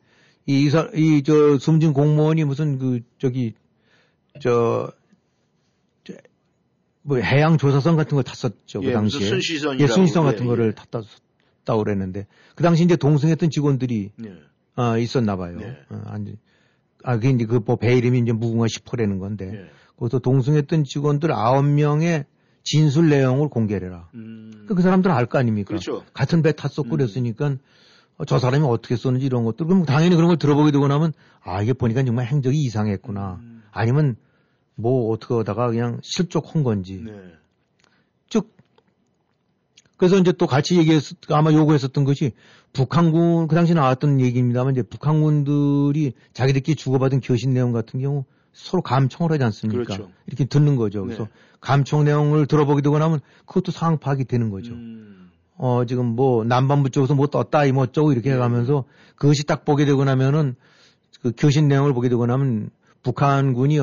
저 숨진 공무원이 무슨 뭐 해양 조사선 같은 걸 탔었죠 그 당시에. 순시선이라고. 예, 순시선 같은 거를 탔다고 그랬는데 그 당시 이제 동승했던 직원들이 있었나 봐요. 네. 그게 이제 그 뭐 배 이름이 이제 무궁화 10호라는 건데 네. 거기서 동승했던 직원들 9명의 진술 내용을 공개해라. 그 사람들은 알 거 아닙니까? 그렇죠. 같은 배 탔었고 그랬으니까 저 사람이 어떻게 썼는지 이런 것들 그럼 당연히 그런 걸 들어보게 되고 나면 이게 보니까 정말 행적이 이상했구나. 아니면 뭐 어떻게 하다가 그냥 실족한 건지. 네. 즉 그래서 이제 또 같이 아마 요구했었던 것이 북한군 그 당시 나왔던 얘기입니다만 이제 북한군들이 자기들끼리 주고받은 교신 내용 같은 경우 서로 감청을 하지 않습니까? 그렇죠. 이렇게 듣는 거죠. 그래서 네. 감청 내용을 들어보게 되고 나면 그것도 상황 파악이 되는 거죠. 지금 뭐 남반부 쪽에서 뭐 떴다 이 뭐 어쩌고 이렇게 네. 가면서 그것이 딱 보게 되고 나면은 그 교신 내용을 보게 되고 나면 북한군이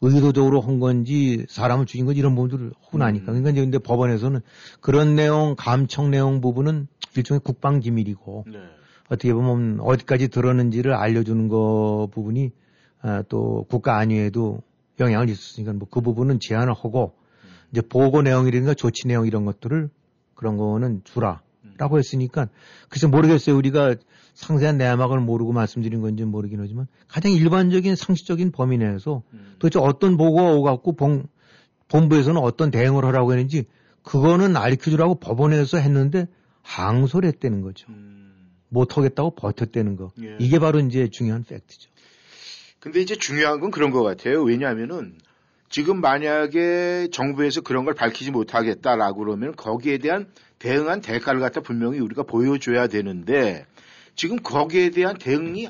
의도적으로 한 건지 사람을 죽인 건지 이런 부분들을 혼하니까. 그러니까 이제 근데 법원에서는 그런 내용, 감청 내용 부분은 일종의 국방기밀이고 네. 어떻게 보면 어디까지 들었는지를 알려주는 거 부분이 또 국가 안위에도 영향을 있었으니까 뭐 그 부분은 제한을 하고 이제 보고 내용이라든가 조치 내용 이런 것들을 그런 거는 주라. 라고 했으니까 글쎄 모르겠어요. 우리가 상세한 내막을 모르고 말씀드린 건지 모르긴 하지만 가장 일반적인 상식적인 범위 내에서 도대체 어떤 보고가 오갖고 본부에서는 어떤 대응을 하라고 했는지 그거는 알려주라고 법원에서 했는데 항소를 했다는 거죠. 못하겠다고 버텼다는 거. 예. 이게 바로 이제 중요한 팩트죠. 근데 이제 중요한 건 그런 것 같아요. 왜냐하면은 지금 만약에 정부에서 그런 걸 밝히지 못하겠다라고 그러면 거기에 대한 대응한 대가를 갖다 분명히 우리가 보여줘야 되는데 지금 거기에 대한 대응이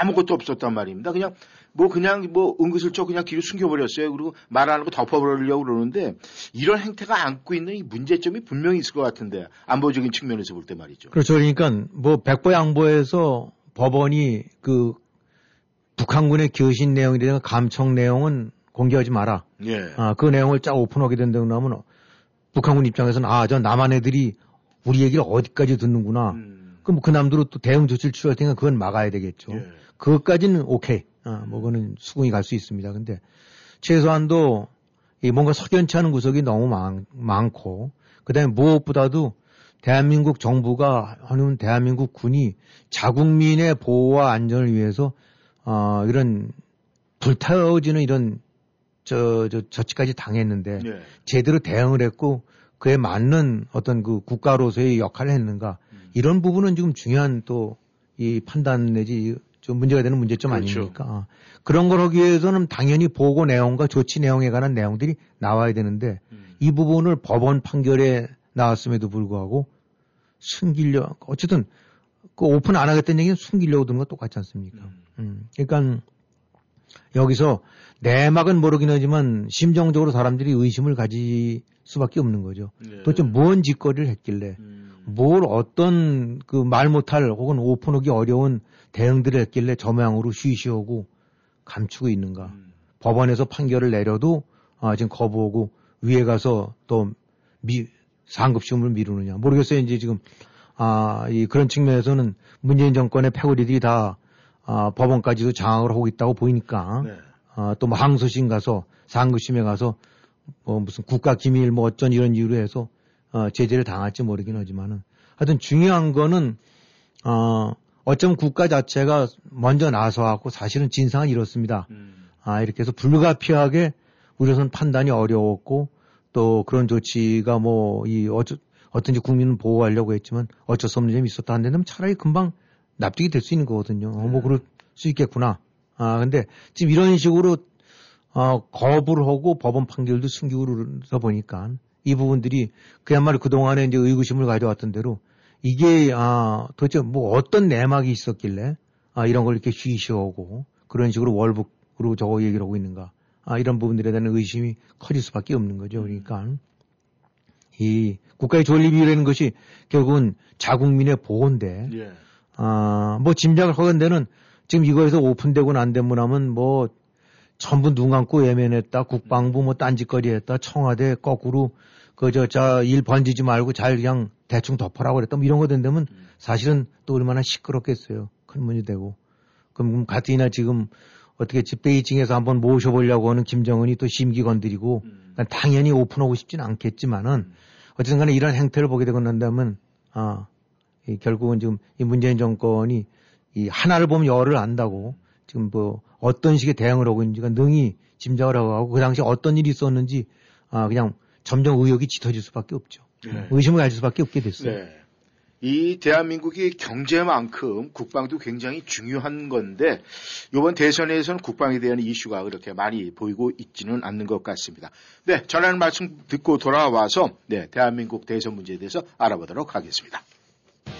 아무것도 없었단 말입니다. 그냥 은근슬쩍 그냥 뒤로 숨겨버렸어요. 그리고 말 안 하고 덮어버리려고 그러는데 이런 행태가 안고 있는 이 문제점이 분명히 있을 것 같은데 안보적인 측면에서 볼 때 말이죠. 그렇죠. 그러니까 백보 양보해서 법원이 그 북한군의 교신 내용이라든가 감청 내용은 공개하지 마라. 예. 아, 그 내용을 쫙 오픈하게 된다고 하면 북한군 입장에서는 저 남한 애들이 우리 얘기를 어디까지 듣는구나. 그럼 그 남들로 또 대응 조치를 취할 테니까 그건 막아야 되겠죠. 예. 그것까지는 오케이. 그거는 수긍이 갈 수 있습니다. 근데 최소한도 뭔가 석연치 않은 구석이 너무 많고, 그 다음에 무엇보다도 대한민국 정부가 하는 대한민국 군이 자국민의 보호와 안전을 위해서 이런 불타오지는 이런 저치까지 당했는데 네. 제대로 대응을 했고 그에 맞는 어떤 그 국가로서의 역할을 했는가 이런 부분은 지금 중요한 또 이 판단 내지 좀 문제가 되는 문제점 그렇죠. 아닙니까? 그런 걸 하기 위해서는 당연히 보고 내용과 조치 내용에 관한 내용들이 나와야 되는데 이 부분을 법원 판결에 나왔음에도 불구하고 숨기려 어쨌든 그 오픈 안 하겠다는 얘기는 숨기려고 드는 거 똑같지 않습니까? 그러니까 여기서 내막은 모르긴 하지만 심정적으로 사람들이 의심을 가질 수밖에 없는 거죠. 네. 도대체 뭔 짓거리를 했길래 뭘 어떤 그 말 못할 혹은 오픈하기 어려운 대응들을 했길래 저 모양으로 쉬쉬하고 감추고 있는가. 법원에서 판결을 내려도 지금 거부하고 위에 가서 또 상급시험을 미루느냐. 모르겠어요. 이제 지금 그런 측면에서는 문재인 정권의 패거리들이 다 법원까지도 장악을 하고 있다고 보이니까 네. 또 항소심 가서 상급심에 가서 무슨 국가기밀 어쩐 이런 이유로 해서 제재를 당할지 모르긴 하지만은 하여튼 중요한 거는 어쩜 국가 자체가 먼저 나서갖고 사실은 진상은 이렇습니다. 이렇게 해서 불가피하게 우리로서는 판단이 어려웠고 또 그런 조치가 어떤지 국민을 보호하려고 했지만 어쩔 수 없는 점이 있었다 한데는 차라리 금방 납득이 될 수 있는 거거든요. 그럴 수 있겠구나. 근데 지금 이런 식으로 거부를 하고 법원 판결도 숨기고 그러다 보니까 이 부분들이 그야말로 그동안에 이제 의구심을 가져왔던 대로 이게 도대체 어떤 내막이 있었길래 이런 걸 이렇게 쉬쉬하고 그런 식으로 월북으로 저거 얘기를 하고 있는가. 이런 부분들에 대한 의심이 커질 수밖에 없는 거죠. 그러니까 이 국가의 존립이라는 것이 결국은 자국민의 보호인데 예. 짐작을 하건대는 지금 이거에서 오픈되고 안 되면 하면 전부 눈 감고 외면했다. 국방부 딴짓거리 했다. 청와대 거꾸로 일 번지지 말고 잘 그냥 대충 덮어라고 그랬다. 이런 거 된다면 사실은 또 얼마나 시끄럽겠어요. 큰 문제 되고. 그럼 가뜩이나 지금 어떻게 베이징에서 한번 모셔보려고 하는 김정은이 또 심기 건드리고 그러니까 당연히 오픈하고 싶진 않겠지만은 어쨌든 간에 이런 행태를 보게 되고 난다면 결국은 지금 이 문재인 정권이 이 하나를 보면 열을 안다고 지금 어떤 식의 대응을 하고 있는지가 능히 짐작을 하고 그 당시 어떤 일이 있었는지 그냥 점점 의욕이 짙어질 수밖에 없죠. 네. 의심을 가질 수밖에 없게 됐어요. 네. 이 대한민국이 경제만큼 국방도 굉장히 중요한 건데 이번 대선에서는 국방에 대한 이슈가 그렇게 많이 보이고 있지는 않는 것 같습니다. 네, 전하는 말씀 듣고 돌아와서 대한민국 대선 문제에 대해서 알아보도록 하겠습니다.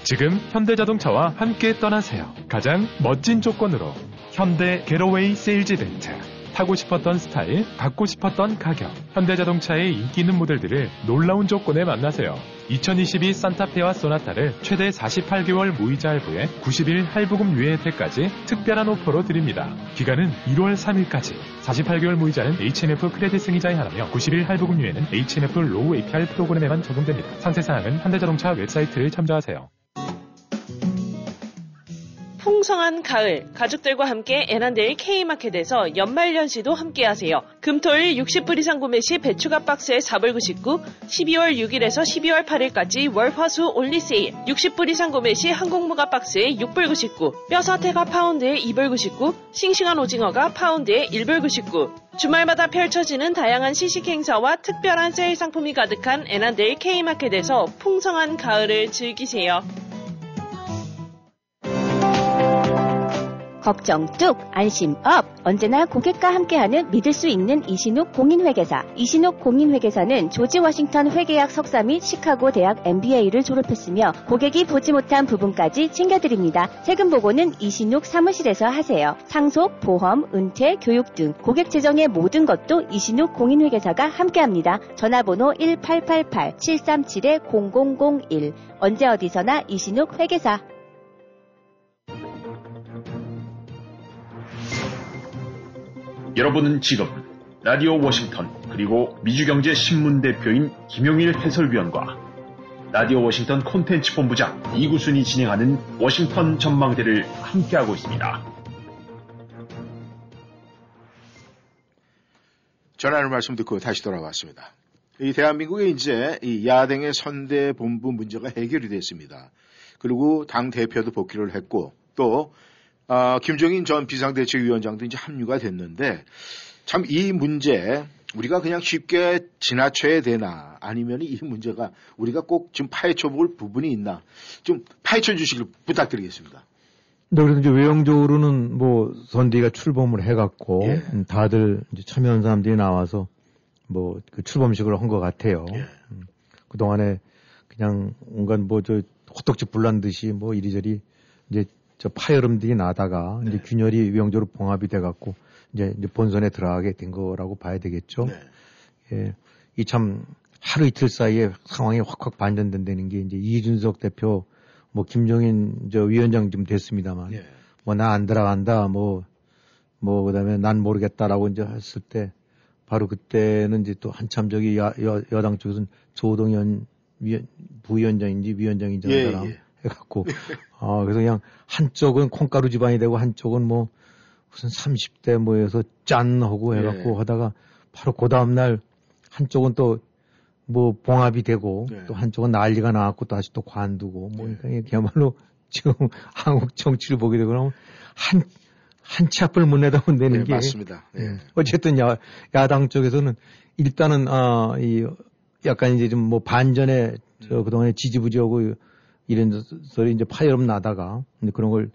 지금 현대자동차와 함께 떠나세요. 가장 멋진 조건으로 현대 게러웨이 세일즈 벤츠. 타고 싶었던 스타일, 받고 싶었던 가격. 현대자동차의 인기 있는 모델들을 놀라운 조건에 만나세요. 2022 산타페와 소나타를 최대 48개월 무이자 할부에 90일 할부금 유예 혜택까지 특별한 오퍼로 드립니다. 기간은 1월 3일까지. 48개월 무이자는 HMF 크레딧 승이자에 한하며 90일 할부금 유예는 HMF 로우 APR 프로그램에만 적용됩니다. 상세사항은 현대자동차 웹사이트를 참조하세요. 풍성한 가을, 가족들과 함께 애난데일 K마켓에서 연말연시도 함께하세요. 금토일 60불 이상 구매 시 배추가 박스에 4불 99, 12월 6일에서 12월 8일까지 월화수 올리세일, 60불 이상 구매 시 항공무가 박스에 6불 99, 뼈사태가 파운드에 2불 99, 싱싱한 오징어가 파운드에 1불 99. 주말마다 펼쳐지는 다양한 시식 행사와 특별한 세일 상품이 가득한 애난데일 K마켓에서 풍성한 가을을 즐기세요. 걱정 뚝, 안심 업! 언제나 고객과 함께하는 믿을 수 있는 이신욱 공인회계사. 이신욱 공인회계사는 조지 워싱턴 회계학 석사 및 시카고 대학 MBA를 졸업했으며 고객이 보지 못한 부분까지 챙겨드립니다. 세금 보고는 이신욱 사무실에서 하세요. 상속, 보험, 은퇴, 교육 등 고객 재정의 모든 것도 이신욱 공인회계사가 함께합니다. 전화번호 1888-737-0001. 언제 어디서나 이신욱 회계사. 여러분은 지금 라디오 워싱턴 그리고 미주경제신문 대표인 김영일 해설위원과 라디오 워싱턴 콘텐츠 본부장 이구순이 진행하는 워싱턴 전망대를 함께하고 있습니다. 전하는 말씀 듣고 다시 돌아왔습니다. 이 대한민국에 이제 이 야당의 선대본부 문제가 해결이 됐습니다. 그리고 당 대표도 복귀를 했고 또 김종인 전 비상대책위원장도 이제 합류가 됐는데 참 이 문제 우리가 그냥 쉽게 지나쳐야 되나 아니면 이 문제가 우리가 꼭 좀 파헤쳐볼 부분이 있나 좀 파헤쳐 주시길 부탁드리겠습니다. 근데 그래서 이제 외형적으로는 뭐 선대위가 출범을 해갖고 예. 다들 이제 참여한 사람들이 나와서 뭐 그 출범식을 한 것 같아요. 예. 그 동안에 그냥 온갖 뭐 저 호떡지 불난 듯이 뭐 이리저리 이제 저 파열음들이 나다가 네. 이제 균열이 외형적으로 봉합이 돼갖고 이제 본선에 들어가게 된 거라고 봐야 되겠죠. 네. 예, 이 참 하루 이틀 사이에 상황이 확확 반전된다는 게 이제 이준석 대표 뭐 김종인 저 위원장 좀 됐습니다만 네. 뭐 나 안 들어간다 뭐 그다음에 난 모르겠다라고 이제 했을 때 바로 그때는 이제 또 한참 저기 여당 쪽에서는 조동연 부위원장인지 위원장인지 한 사람. 예, 예. 해갖고, 그래서 그냥 한쪽은 콩가루 집안이 되고 한쪽은 뭐 무슨 30대 모여서 짠! 하고 해갖고 예. 하다가 바로 그 다음날 한쪽은 또 뭐 봉합이 되고 예. 또 한쪽은 난리가 나갖고 또 다시 또 관두고 뭐 예. 그러니까 그야말로 지금 한국 정치를 보게 되고 나면 한치 앞을 못 내다본다는 예, 게. 맞습니다. 예. 어쨌든 야당 쪽에서는 일단은, 이 약간 이제 좀 뭐 반전에 저 그동안에 지지부지하고 이런 소리 이제 파열음 나다가 이제 그런 걸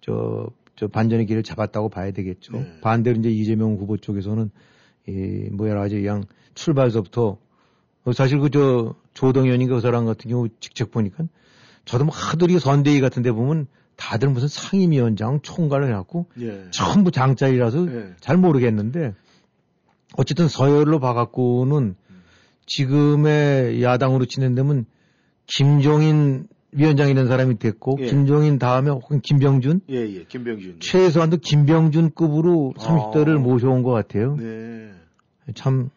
저 반전의 길을 잡았다고 봐야 되겠죠. 네. 반대로 이제 이재명 후보 쪽에서는 이 뭐 여러 가지 양 출발서부터 사실 그 저 조동연인 그 사람 같은 경우 직접 보니까 저도 뭐 하도리 선대위 같은데 보면 다들 무슨 상임위원장 총괄을 해갖고 네. 전부 장짜리라서 네. 잘 모르겠는데 어쨌든 서열로 봐갖고는 지금의 야당으로 치는데면 김종인 위원장이라는 사람이 됐고 예. 김종인 다음에 혹은 김병준, 예, 김병준 최소한도 김병준급으로 30대를 모셔온 것 같아요. 네. 참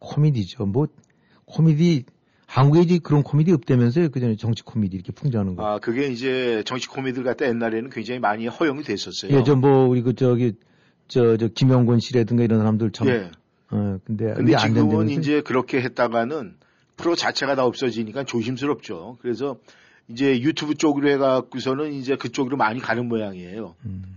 코미디죠. 뭐 코미디 한국에 이제 그런 코미디 없다면서요? 그전에 정치 코미디 이렇게 풍자하는 거. 그게 이제 정치 코미디들 같다 옛날에는 굉장히 많이 허용이 됐었어요. 예, 뭐 우리 그 저기 저 김영곤 씨라든가 이런 사람들 참. 예. 근데 지금은 이제 그렇게 했다가는 프로 자체가 다 없어지니까 조심스럽죠. 그래서 이제 유튜브 쪽으로 해갖고서는 이제 그쪽으로 많이 가는 모양이에요.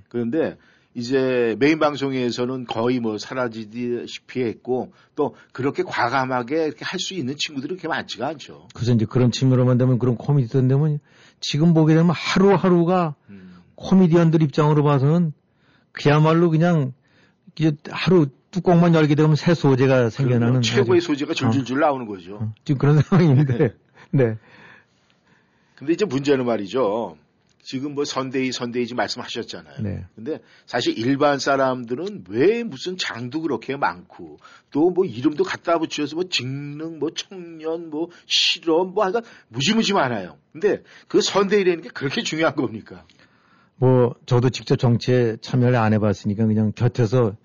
그런데 이제 메인 방송에서는 거의 뭐 사라지다시피 했고 또 그렇게 과감하게 이렇게 할 수 있는 친구들이 그렇게 많지가 않죠. 그래서 이제 그런 측면으로만 되면 그런 코미디언 되면 지금 보게 되면 하루하루가 코미디언들 입장으로 봐서는 그야말로 그냥 하루 뚜껑만 열게 되면 새 소재가 생겨나는 최고의 소재가 줄줄줄 나오는 거죠. 지금 그런 상황인데 네. 근데 이제 문제는 말이죠. 지금 뭐 선대위 지금 말씀하셨잖아요. 네. 근데 사실 일반 사람들은 왜 무슨 장도 그렇게 많고 또 뭐 이름도 갖다 붙여서 뭐 직능 뭐 청년 뭐 실업 뭐 하여간 무지무지 많아요. 근데 그 선대위라는 게 그렇게 중요한 겁니까? 뭐 저도 직접 정치에 참여를 안 해봤으니까 그냥 곁에서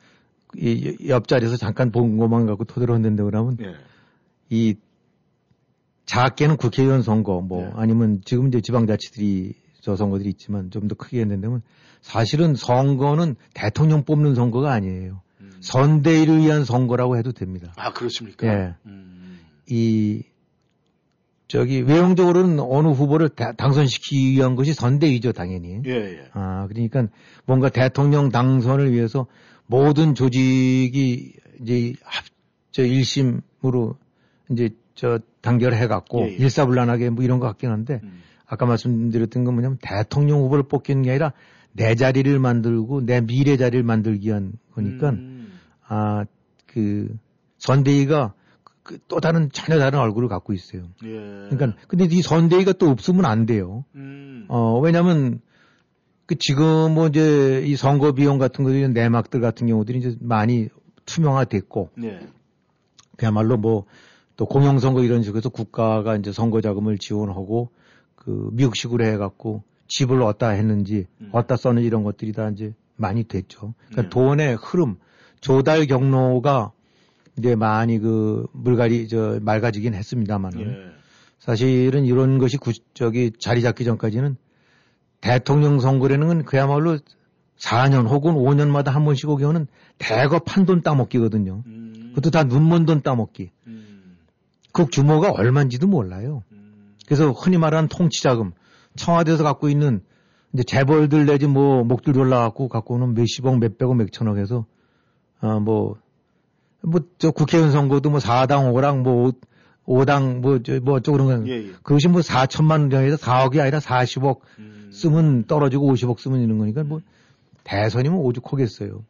이 옆자리에서 잠깐 본 것만 갖고 토대로 흔든다 그러면 네. 이 작게는 국회의원 선거 뭐 네. 아니면 지금 이제 지방자치들이 저 선거들이 있지만 좀 더 크게 했는데면 사실은 선거는 대통령 뽑는 선거가 아니에요. 선대위를 위한 선거라고 해도 됩니다. 아 그렇습니까? 예. 이 저기 외형적으로는 어느 후보를 당선시키기 위한 것이 선대위죠 당연히. 예. 그러니까 뭔가 대통령 당선을 위해서 모든 조직이 이제 저 일심으로 이제 저 단결해갖고 예. 일사불란하게 뭐 이런 것 같긴 한데 아까 말씀드렸던 건 뭐냐면 대통령 후보를 뽑기는 게 아니라 내 자리를 만들고 내 미래 자리를 만들기 위한 거니까 아, 그 선대위가 또 다른 전혀 다른 얼굴을 갖고 있어요. 예. 그러니까 근데 이 선대위가 또 없으면 안 돼요. 왜냐하면 그 지금 뭐 이제 이 선거 비용 같은 것들 내막들 같은 경우들이 이제 많이 투명화됐고 예. 그야말로 뭐 또 공영선거 이런 식으로서 국가가 이제 선거 자금을 지원하고 그 미국식으로 해갖고 집을 어디다 했는지 어디다 썼는지 이런 것들이 다 이제 많이 됐죠. 그러니까 예. 돈의 흐름, 조달 경로가 이제 많이 그 물갈이 저 맑아지긴 했습니다만은 예. 사실은 이런 것이 저기 자리 잡기 전까지는 대통령 선거라는 건 그야말로 4년 혹은 5년마다 한 번씩 오게 오는 대거 판돈 따먹기거든요. 그것도 다 눈먼 돈 따먹기. 그 규모가 얼마인지도 몰라요. 그래서 흔히 말하는 통치자금, 청와대에서 갖고 있는 이제 재벌들 내지 뭐 목줄 졸라갖고 갖고 오는 몇십억, 몇백억, 몇천억에서 저 국회의원 선거도 뭐 4당, 5당, 뭐 5당, 뭐 어쩌고 그런 거. 예, 예. 그것이 뭐 4천만 원에서 4억이 아니라 40억 쓰면 떨어지고 50억 쓰면 이런 거니까 뭐 대선이면 오죽하겠어요.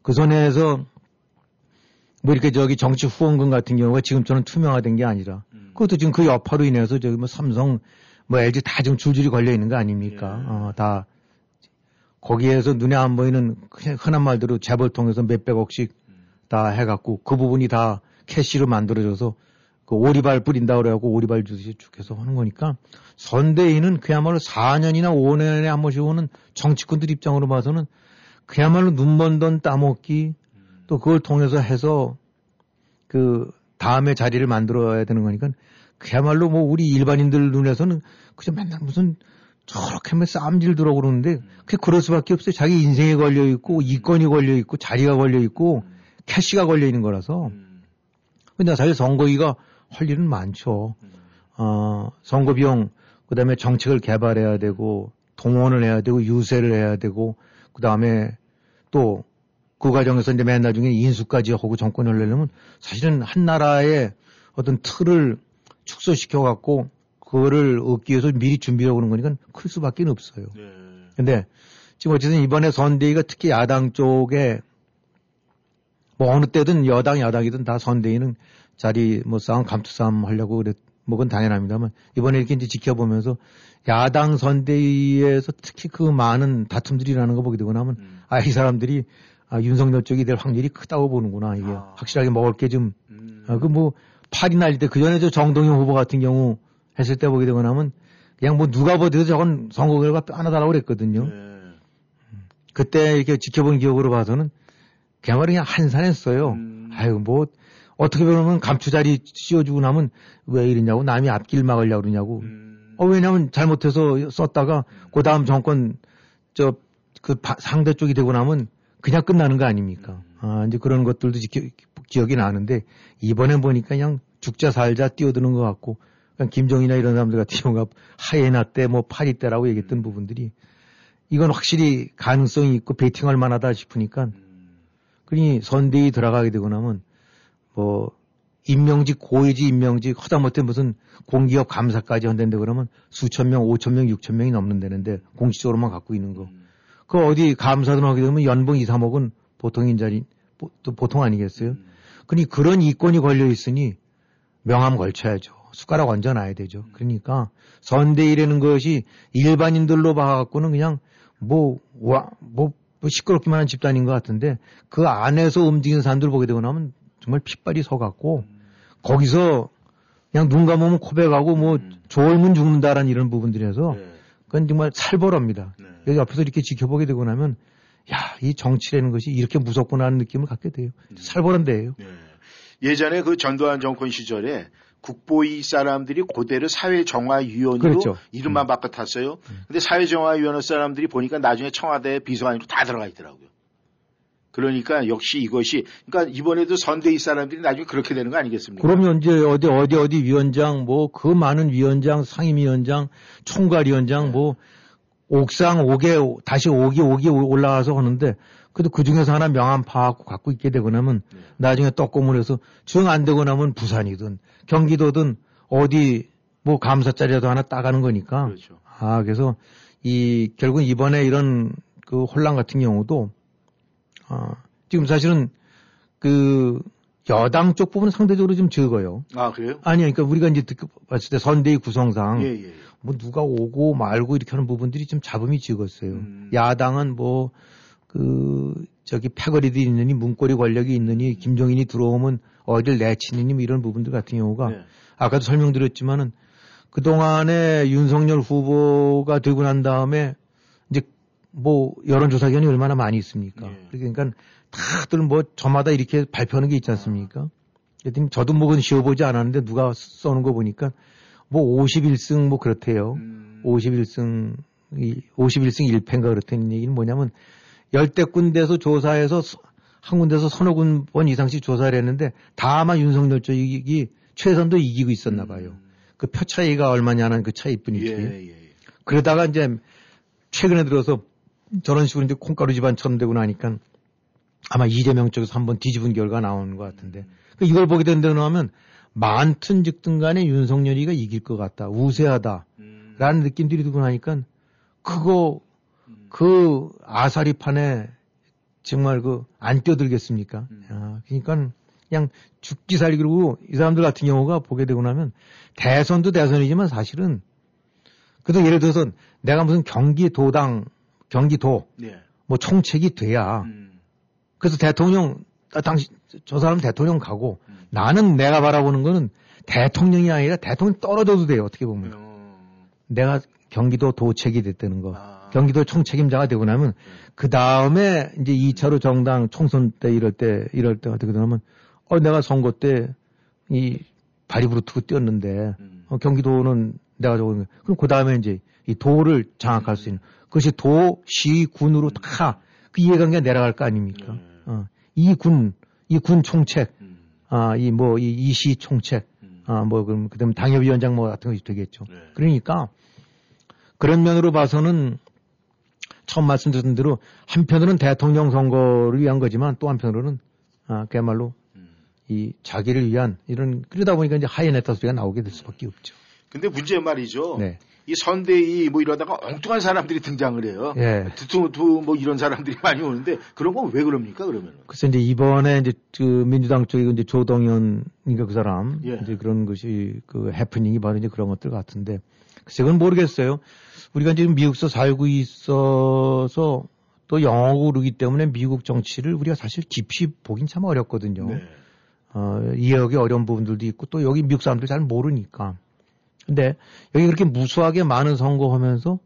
그 선에서 뭐 이렇게 저기 정치 후원금 같은 경우가 지금처럼 투명화된 게 아니라 그것도 지금 그 여파로 인해서 저기 뭐 삼성, 뭐 LG 다 지금 줄줄이 걸려 있는 거 아닙니까? 예. 다 거기에서 눈에 안 보이는 흔한 말대로 재벌 통해서 몇백억씩 다 해갖고 그 부분이 다 캐시로 만들어져서 그 오리발 뿌린다 그래갖고 오리발 주듯이 쭉 해서 하는 거니까 선대위는 그야말로 4년이나 5년에 한 번씩 오는 정치꾼들 입장으로 봐서는 그야말로 눈먼 돈 따먹기 또 그걸 통해서 해서 그 다음에 자리를 만들어야 되는 거니까 그야말로 뭐 우리 일반인들 눈에서는 그저 맨날 무슨 저렇게 막 쌈질 들어 그러는데 그게 그럴 수밖에 없어요. 자기 인생이 걸려있고 이권이 걸려있고 자리가 걸려있고 캐시가 걸려있는 거라서 근데 사실 선거위가 할 일은 많죠. 선거 비용, 그 다음에 정책을 개발해야 되고, 동원을 해야 되고, 유세를 해야 되고, 그 다음에 또 그 과정에서 이제 맨 나중에 인수까지 하고 정권을 내려면 사실은 한 나라의 어떤 틀을 축소시켜갖고 그거를 얻기 위해서 미리 준비하고 그런 거니까 클 수밖에 없어요. 네. 근데 지금 어쨌든 이번에 선대위가 특히 야당 쪽에 뭐 어느 때든 여당, 야당이든 다 선대위는 자리 뭐 싸움, 감투 싸움 하려고 뭐 그건 당연합니다만 이번에 이렇게 이제 지켜보면서 야당 선대위에서 특히 그 많은 다툼들이 일어나는 거 보게 되고 나면 이 사람들이 윤석열 쪽이 될 확률이 크다고 보는구나. 이게 확실하게 먹을 게 좀 그 뭐 팔이 날릴 때 그전에 저 정동영 후보 같은 경우 했을 때 보게 되고 나면 그냥 뭐 누가 보더라도 저건 선거 결과 뻔하다라고 그랬거든요. 그때 이렇게 지켜본 기억으로 봐서는 그야말로 그냥 한산했어요. 아유, 뭐, 어떻게 보면 감추자리 씌워주고 나면 왜 이러냐고, 남이 앞길 막으려고 그러냐고. 왜냐면 잘못해서 썼다가, 그 다음 정권, 상대 쪽이 되고 나면 그냥 끝나는 거 아닙니까? 이제 그런 것들도 기억이 나는데, 이번에 보니까 그냥 죽자 살자 뛰어드는 것 같고, 그냥 김종인이나 이런 사람들 같은 경우가 하이에나 때, 뭐 파리 때라고 얘기했던 부분들이, 이건 확실히 가능성이 있고, 베팅할 만하다 싶으니까, 그러니 선대위 들어가게 되고 나면 뭐 임명직 고위직 임명직 하다못해 무슨 공기업 감사까지 한다는데 그러면 수천 명, 5천 명, 6천 명이 넘는다는데 공식적으로만 갖고 있는 거. 그 어디 감사든 하게 되면 연봉 2, 3억은 보통인 자리 또 보통 아니겠어요? 그러니 그런 이권이 걸려 있으니 명함 걸쳐야죠. 숟가락 얹어놔야 되죠. 그러니까 선대위라는 것이 일반인들로 봐갖고는 그냥 시끄럽기만 한 집단인 것 같은데 그 안에서 움직이는 사람들을 보게 되고 나면 정말 핏발이 서갖고 거기서 그냥 눈 감으면 코백하고 뭐 졸면 죽는다라는 이런 부분들에서 그건 정말 살벌합니다. 여기 옆에서 이렇게 지켜보게 되고 나면 야, 이 정치라는 것이 이렇게 무섭구나 하는 느낌을 갖게 돼요. 살벌한데요. 예전에 그 전두환 정권 시절에 국보위 사람들이 그대로 사회정화위원으로 그렇죠. 이름만 바꿔탔어요. 근데 사회정화위원회 사람들이 보니까 나중에 청와대 비서관으로 다 들어가 있더라고요. 그러니까 역시 이것이, 그러니까 이번에도 선대위 사람들이 나중에 그렇게 되는 거 아니겠습니까? 그러면 이제 어디 위원장, 뭐 그 많은 위원장, 상임위원장, 총괄위원장, 뭐 옥상 5개, 다시 5기 올라와서 하는데 그래도 그 중에서 하나 명함 파악하고 갖고 있게 되고 나면 나중에 떡고물에서 정 안 되고 나면 부산이든 경기도든 어디 뭐 감사자리라도 하나 따가는 거니까. 그렇죠. 그래서 결국 이번에 이런 그 혼란 같은 경우도 지금 사실은 그 여당 쪽 부분은 상대적으로 좀 적어요. 아, 그래요? 아니요. 그러니까 우리가 이제 듣고 봤을 때 선대위 구성상 뭐 누가 오고 말고 이렇게 하는 부분들이 좀 잡음이 적었어요. 야당은 뭐 그 저기 패거리들이 있느니 문고리 권력이 있느니 김종인이 들어오면 어딜 내치느니 뭐 이런 부분들 같은 경우가 아까도 설명드렸지만은 그동안에 윤석열 후보가 되고 난 다음에 이제 뭐 여론조사기관이 얼마나 많이 있습니까? 그러니까 다들 뭐 저마다 이렇게 발표하는 게 있지 않습니까? 저도 뭐 그건 쉬어보지 않았는데 누가 써놓은 거 보니까 뭐 51승 뭐 그렇대요. 51승 1패인가 그렇다는 얘기는 뭐냐면 10대 군데에서 조사해서 한 군데에서 서너 번 이상씩 조사를 했는데 다만 윤석열 쪽이 최선도 이기고 있었나 봐요. 그 표 차이가 얼마냐는 그 차이뿐이지. 그러다가 이제 최근에 들어서 저런 식으로 이제 콩가루 집안처럼 되고 나니까 아마 이재명 쪽에서 한번 뒤집은 결과가 나오는 것 같은데. 그러니까 이걸 보게 된다고 하면 많든 즉든 간에 윤석열이가 이길 것 같다. 우세하다. 라는 느낌들이 들고 나니까 그거 그 아사리판에 정말 그 안 뛰어들겠습니까? 그러니까 그냥 죽기 살기로 이 사람들 같은 경우가 보게 되고 나면 대선도 대선이지만 사실은 그래도 예를 들어서 내가 무슨 경기도 뭐 총책이 돼야 그래서 대통령 당시 저 사람 대통령 가고 나는 내가 바라보는 거는 대통령이 아니라 대통령 떨어져도 돼요. 어떻게 보면 내가 경기도 도책이 됐다는 거. 경기도 총책임자가 되고 나면 그 다음에 이제 2차로 정당 총선 때 이럴 때 어떻게 되냐면 내가 선거 때 이 바리브루트고 뛰었는데 경기도는 내가 적은 그럼 그 다음에 이제 이 도를 장악할 수 있는 그것이 도, 시, 군으로 다 그 이해관계가 내려갈 거 아닙니까? 이 군 총책, 이 시 총책, 그럼 그다음 당협위원장 뭐 같은 것이 되겠죠. 그러니까 그런 면으로 봐서는. 처음 말씀드린 대로 한편으로는 대통령 선거를 위한 거지만 또 한편으로는 그야말로 이 자기를 위한 이런 그러다 보니까 이제 하이네타 소리가 나오게 될 수밖에 없죠. 근데 문제 말이죠. 네. 이 선대위 뭐 이러다가 엉뚱한 사람들이 등장을 해요. 두툼두툼 뭐 이런 사람들이 많이 오는데 그런 건 왜 그럽니까 그러면? 글쎄 이제 이번에 이제 그 민주당 쪽에 이제 조동연 그러니까 그 사람 이제 그런 것이 그 해프닝이 바로 이제 그런 것들 같은데 글쎄 그건 모르겠어요. 우리가 지금 미국에서 살고 있어서 또 영어고 그러기 때문에 미국 정치를 우리가 사실 깊이 보긴 참 어렵거든요. 이해하기 어려운 부분들도 있고 또 여기 미국 사람들 잘 모르니까. 근데 여기 그렇게 무수하게 많은 선거하면서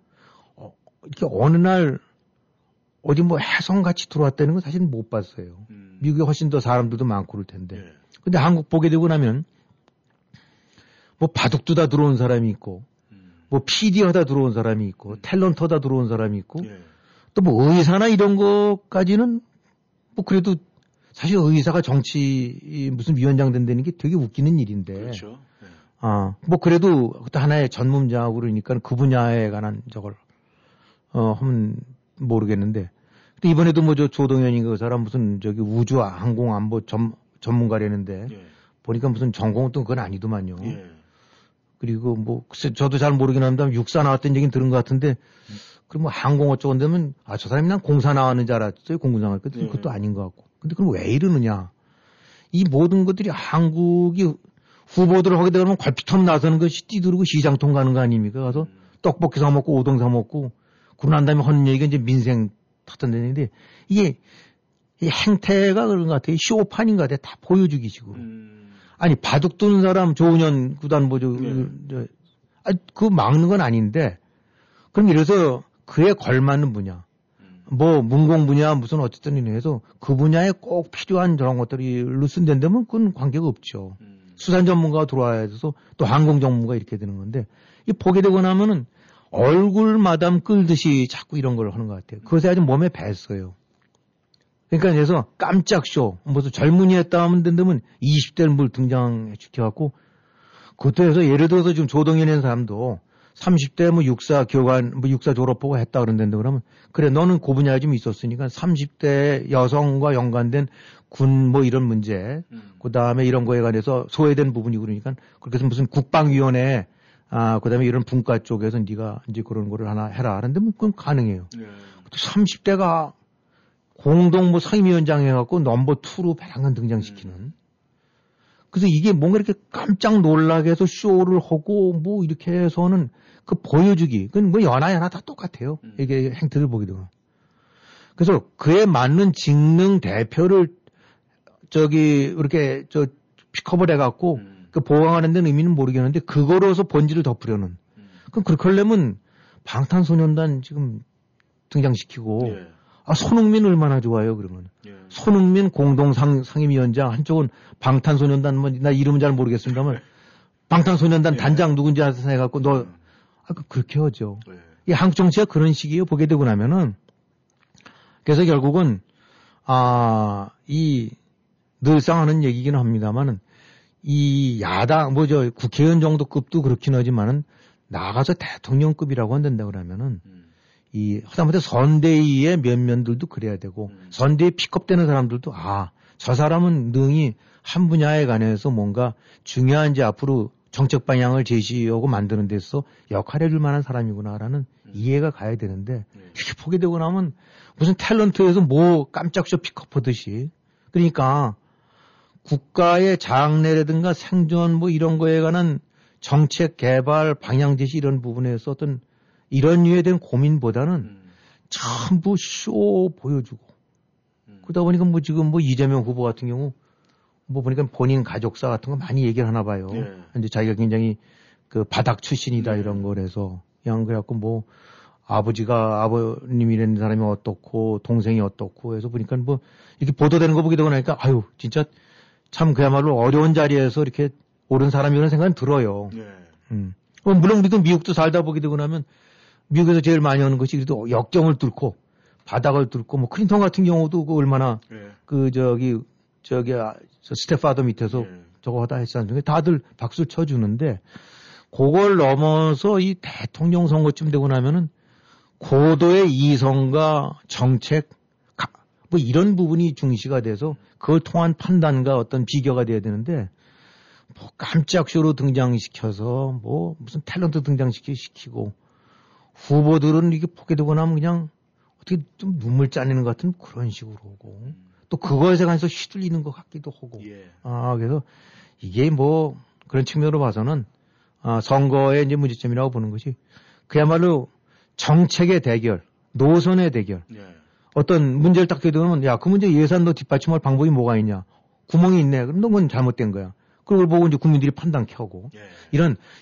이렇게 어느 날 어디 뭐 해성같이 들어왔다는 건 사실 못 봤어요. 미국에 훨씬 더 사람들도 많고 그럴 텐데. 근데 한국 보게 되고 나면 뭐 바둑두다 들어온 사람이 있고 뭐 PD 하다 들어온 사람이 있고 탤런트 하다 들어온 사람이 있고 또 뭐 의사나 이런 것까지는 뭐 그래도 사실 의사가 정치 무슨 위원장 된다는 게 되게 웃기는 일인데 그렇죠. 뭐 그래도 그것도 하나의 전문자고 그러니까 그 분야에 관한 저걸 하면 모르겠는데 근데 이번에도 뭐 저 조동연이 그 사람 무슨 저기 우주 항공 안보 전문가라는데 보니까 무슨 전공은 또 그건 아니더만요. 그리고 뭐 글쎄 저도 잘 모르긴 합니다만 육사 나왔던 얘기는 들은 것 같은데 그럼 뭐 항공 어쩌고 되면 저 사람이 난 공사 나왔는 줄 알았어요. 공군장 할 때 그것도 아닌 것 같고 근데 그럼 왜 이러느냐 이 모든 것들이 한국이 후보들을 하게 되면 걸핏하면 나서는 것이 뛰두르고 시장 통과하는 거 아닙니까? 가서 떡볶이 사 먹고 오동 사 먹고 그러고 난 다음에 하는 얘기가 이제 민생 탓던 데인데 이게 이 행태가 그런 것 같아요. 쇼판인 것 같아요. 다 보여주기식으로. 아니 바둑 두는 사람 조은연 구단 보조 그 막는 건 아닌데 그럼 이래서 그에 걸맞는 분야 뭐 문공 분야 무슨 어쨌든 이래서 그 분야에 꼭 필요한 저런 것들이 쓴다면 그건 관계가 없죠. 수산 전문가가 들어와야 돼서 또 항공 전문가 이렇게 되는 건데 이 보게 되고 나면은 얼굴마담 끌듯이 자꾸 이런 걸 하는 것 같아요. 그것에 아주 몸에 뱄어요. 그러니까 그래서 깜짝쇼 무슨 젊은이 했다 하면 된다면 20대를 뭘 등장해 시켜갖고 그것도 해서 예를 들어서 지금 조동연이라는 사람도 30대 뭐 육사 교관 뭐 육사 졸업하고 했다 그런다 그러면 그래 너는 그 분야에 좀 있었으니까 30대 여성과 연관된 군 뭐 이런 문제 그 다음에 이런 거에 관해서 소외된 부분이고 그러니까 그렇게 해서 무슨 국방위원회 그 다음에 이런 분과 쪽에서 네가 이제 그런 거를 하나 해라 하는데 뭐 그건 가능해요. 30대가 공동 뭐 상임위원장 해갖고 넘버 2로 배당간 등장시키는. 그래서 이게 뭔가 이렇게 깜짝 놀라게 해서 쇼를 하고 뭐 이렇게 해서는 그 보여주기. 그건 뭐 연하연하 다 똑같아요. 이게 행태를 보기도. 그래서 그에 맞는 직능 대표를 저기 이렇게 저 픽업을 해갖고 그 보강하는 데는 의미는 모르겠는데 그거로서 본질을 덮으려는. 그럼 그렇게 하려면 방탄소년단 지금 등장시키고. 예. 아, 손흥민 얼마나 좋아요, 그러면. 예. 손흥민 공동상임위원장, 한쪽은 방탄소년단, 뭐, 나 이름은 잘 모르겠습니다만, 방탄소년단 예. 단장 누군지 알아서 해갖고, 너, 아, 그렇게 하죠. 예. 이 한국 정치가 그런 식이에요, 보게 되고 나면은. 그래서 결국은, 아, 이, 늘상 하는 얘기긴 합니다만은, 이 야당, 뭐, 저, 국회의원 정도급도 그렇긴 하지만은, 나가서 대통령급이라고 한다 그러면은, 이 하다못해 선대위의 면면들도 그래야 되고 선대위 픽업되는 사람들도 아, 저 사람은 능히 한 분야에 관해서 뭔가 중요한 이제 앞으로 정책 방향을 제시하고 만드는 데서 역할해 줄 만한 사람이구나라는 이해가 가야 되는데 이렇게 보게 되고 나면 무슨 탤런트에서 뭐 깜짝쇼 픽업하듯이 그러니까 국가의 장래라든가 생존 뭐 이런 거에 관한 정책 개발 방향 제시 이런 부분에서 어떤 이런 유에 대한 고민보다는 전부 쇼 보여주고. 그러다 보니까 뭐 지금 뭐 이재명 후보 같은 경우 뭐 보니까 본인 가족사 같은 거 많이 얘기를 하나 봐요. 예. 이제 자기가 굉장히 그 바닥 출신이다 이런 거라서 그냥 그래갖고 뭐 아버지가 아버님이라는 사람이 어떻고 동생이 어떻고 해서 보니까 뭐 이렇게 보도되는 거 보게 되고 나니까 아유, 진짜 참 그야말로 어려운 자리에서 이렇게 오른 사람이라는 생각은 들어요. 예. 물론 우리도 미국도 살다 보게 되고 나면 미국에서 제일 많이 하는 것이 그래도 역경을 뚫고 바닥을 뚫고 뭐 클린턴 같은 경우도 그 얼마나 예. 그 저기 스텝파더 밑에서 예. 저거 하다 했었는데 중에 다들 박수 쳐주는데 그걸 넘어서 이 대통령 선거쯤 되고 나면은 고도의 이성과 정책 뭐 이런 부분이 중시가 돼서 그걸 통한 판단과 어떤 비교가 돼야 되는데. 뭐 깜짝쇼로 등장시켜서 뭐 무슨 탤런트 등장시키고 후보들은 이렇게 보게 되고 나면 그냥 어떻게 좀 눈물 짜내는 것 같은 그런 식으로 오고 또 그거에서 가서 휘둘리는 것 같기도 하고 예. 아 그래서 이게 뭐 그런 측면으로 봐서는 아, 선거의 이제 문제점이라고 보는 것이 그야말로 정책의 대결, 노선의 대결 예. 어떤 문제를 딱 보게 되면 야, 그 문제 예산도 뒷받침할 방법이 뭐가 있냐 구멍이 있네 그럼 그건 잘못된 거야. 그걸 보고 이제 국민들이 판단 켜고 예.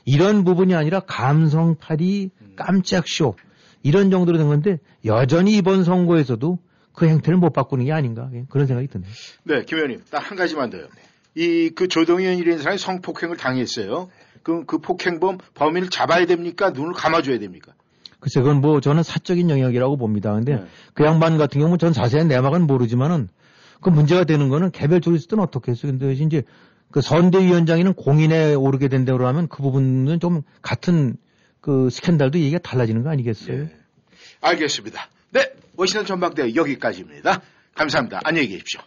이런 부분이 아니라 감성팔이 깜짝쇼 이런 정도로 된 건데 여전히 이번 선거에서도 그 행태를 못 바꾸는 게 아닌가 그런 생각이 드네요. 네, 김 의원님 딱 한 가지만 더요. 이 그 조동연이라는 사람이 성폭행을 당했어요. 그럼 그 폭행범 범인을 잡아야 됩니까? 눈을 감아줘야 됩니까? 글쎄, 그건 뭐 저는 사적인 영역이라고 봅니다. 근데 예. 그 양반 같은 경우는 전 자세한 내막은 모르지만은 그 문제가 되는 거는 개별적으로 있을 때는 어떻겠어요? 근데 이제 그 선대위원장에는 공인에 오르게 된다고 하면 그 부분은 좀 같은 그 스캔들도 얘기가 달라지는 거 아니겠어요? 예. 알겠습니다. 네. 워싱턴 전망대 여기까지입니다. 감사합니다. 안녕히 계십시오.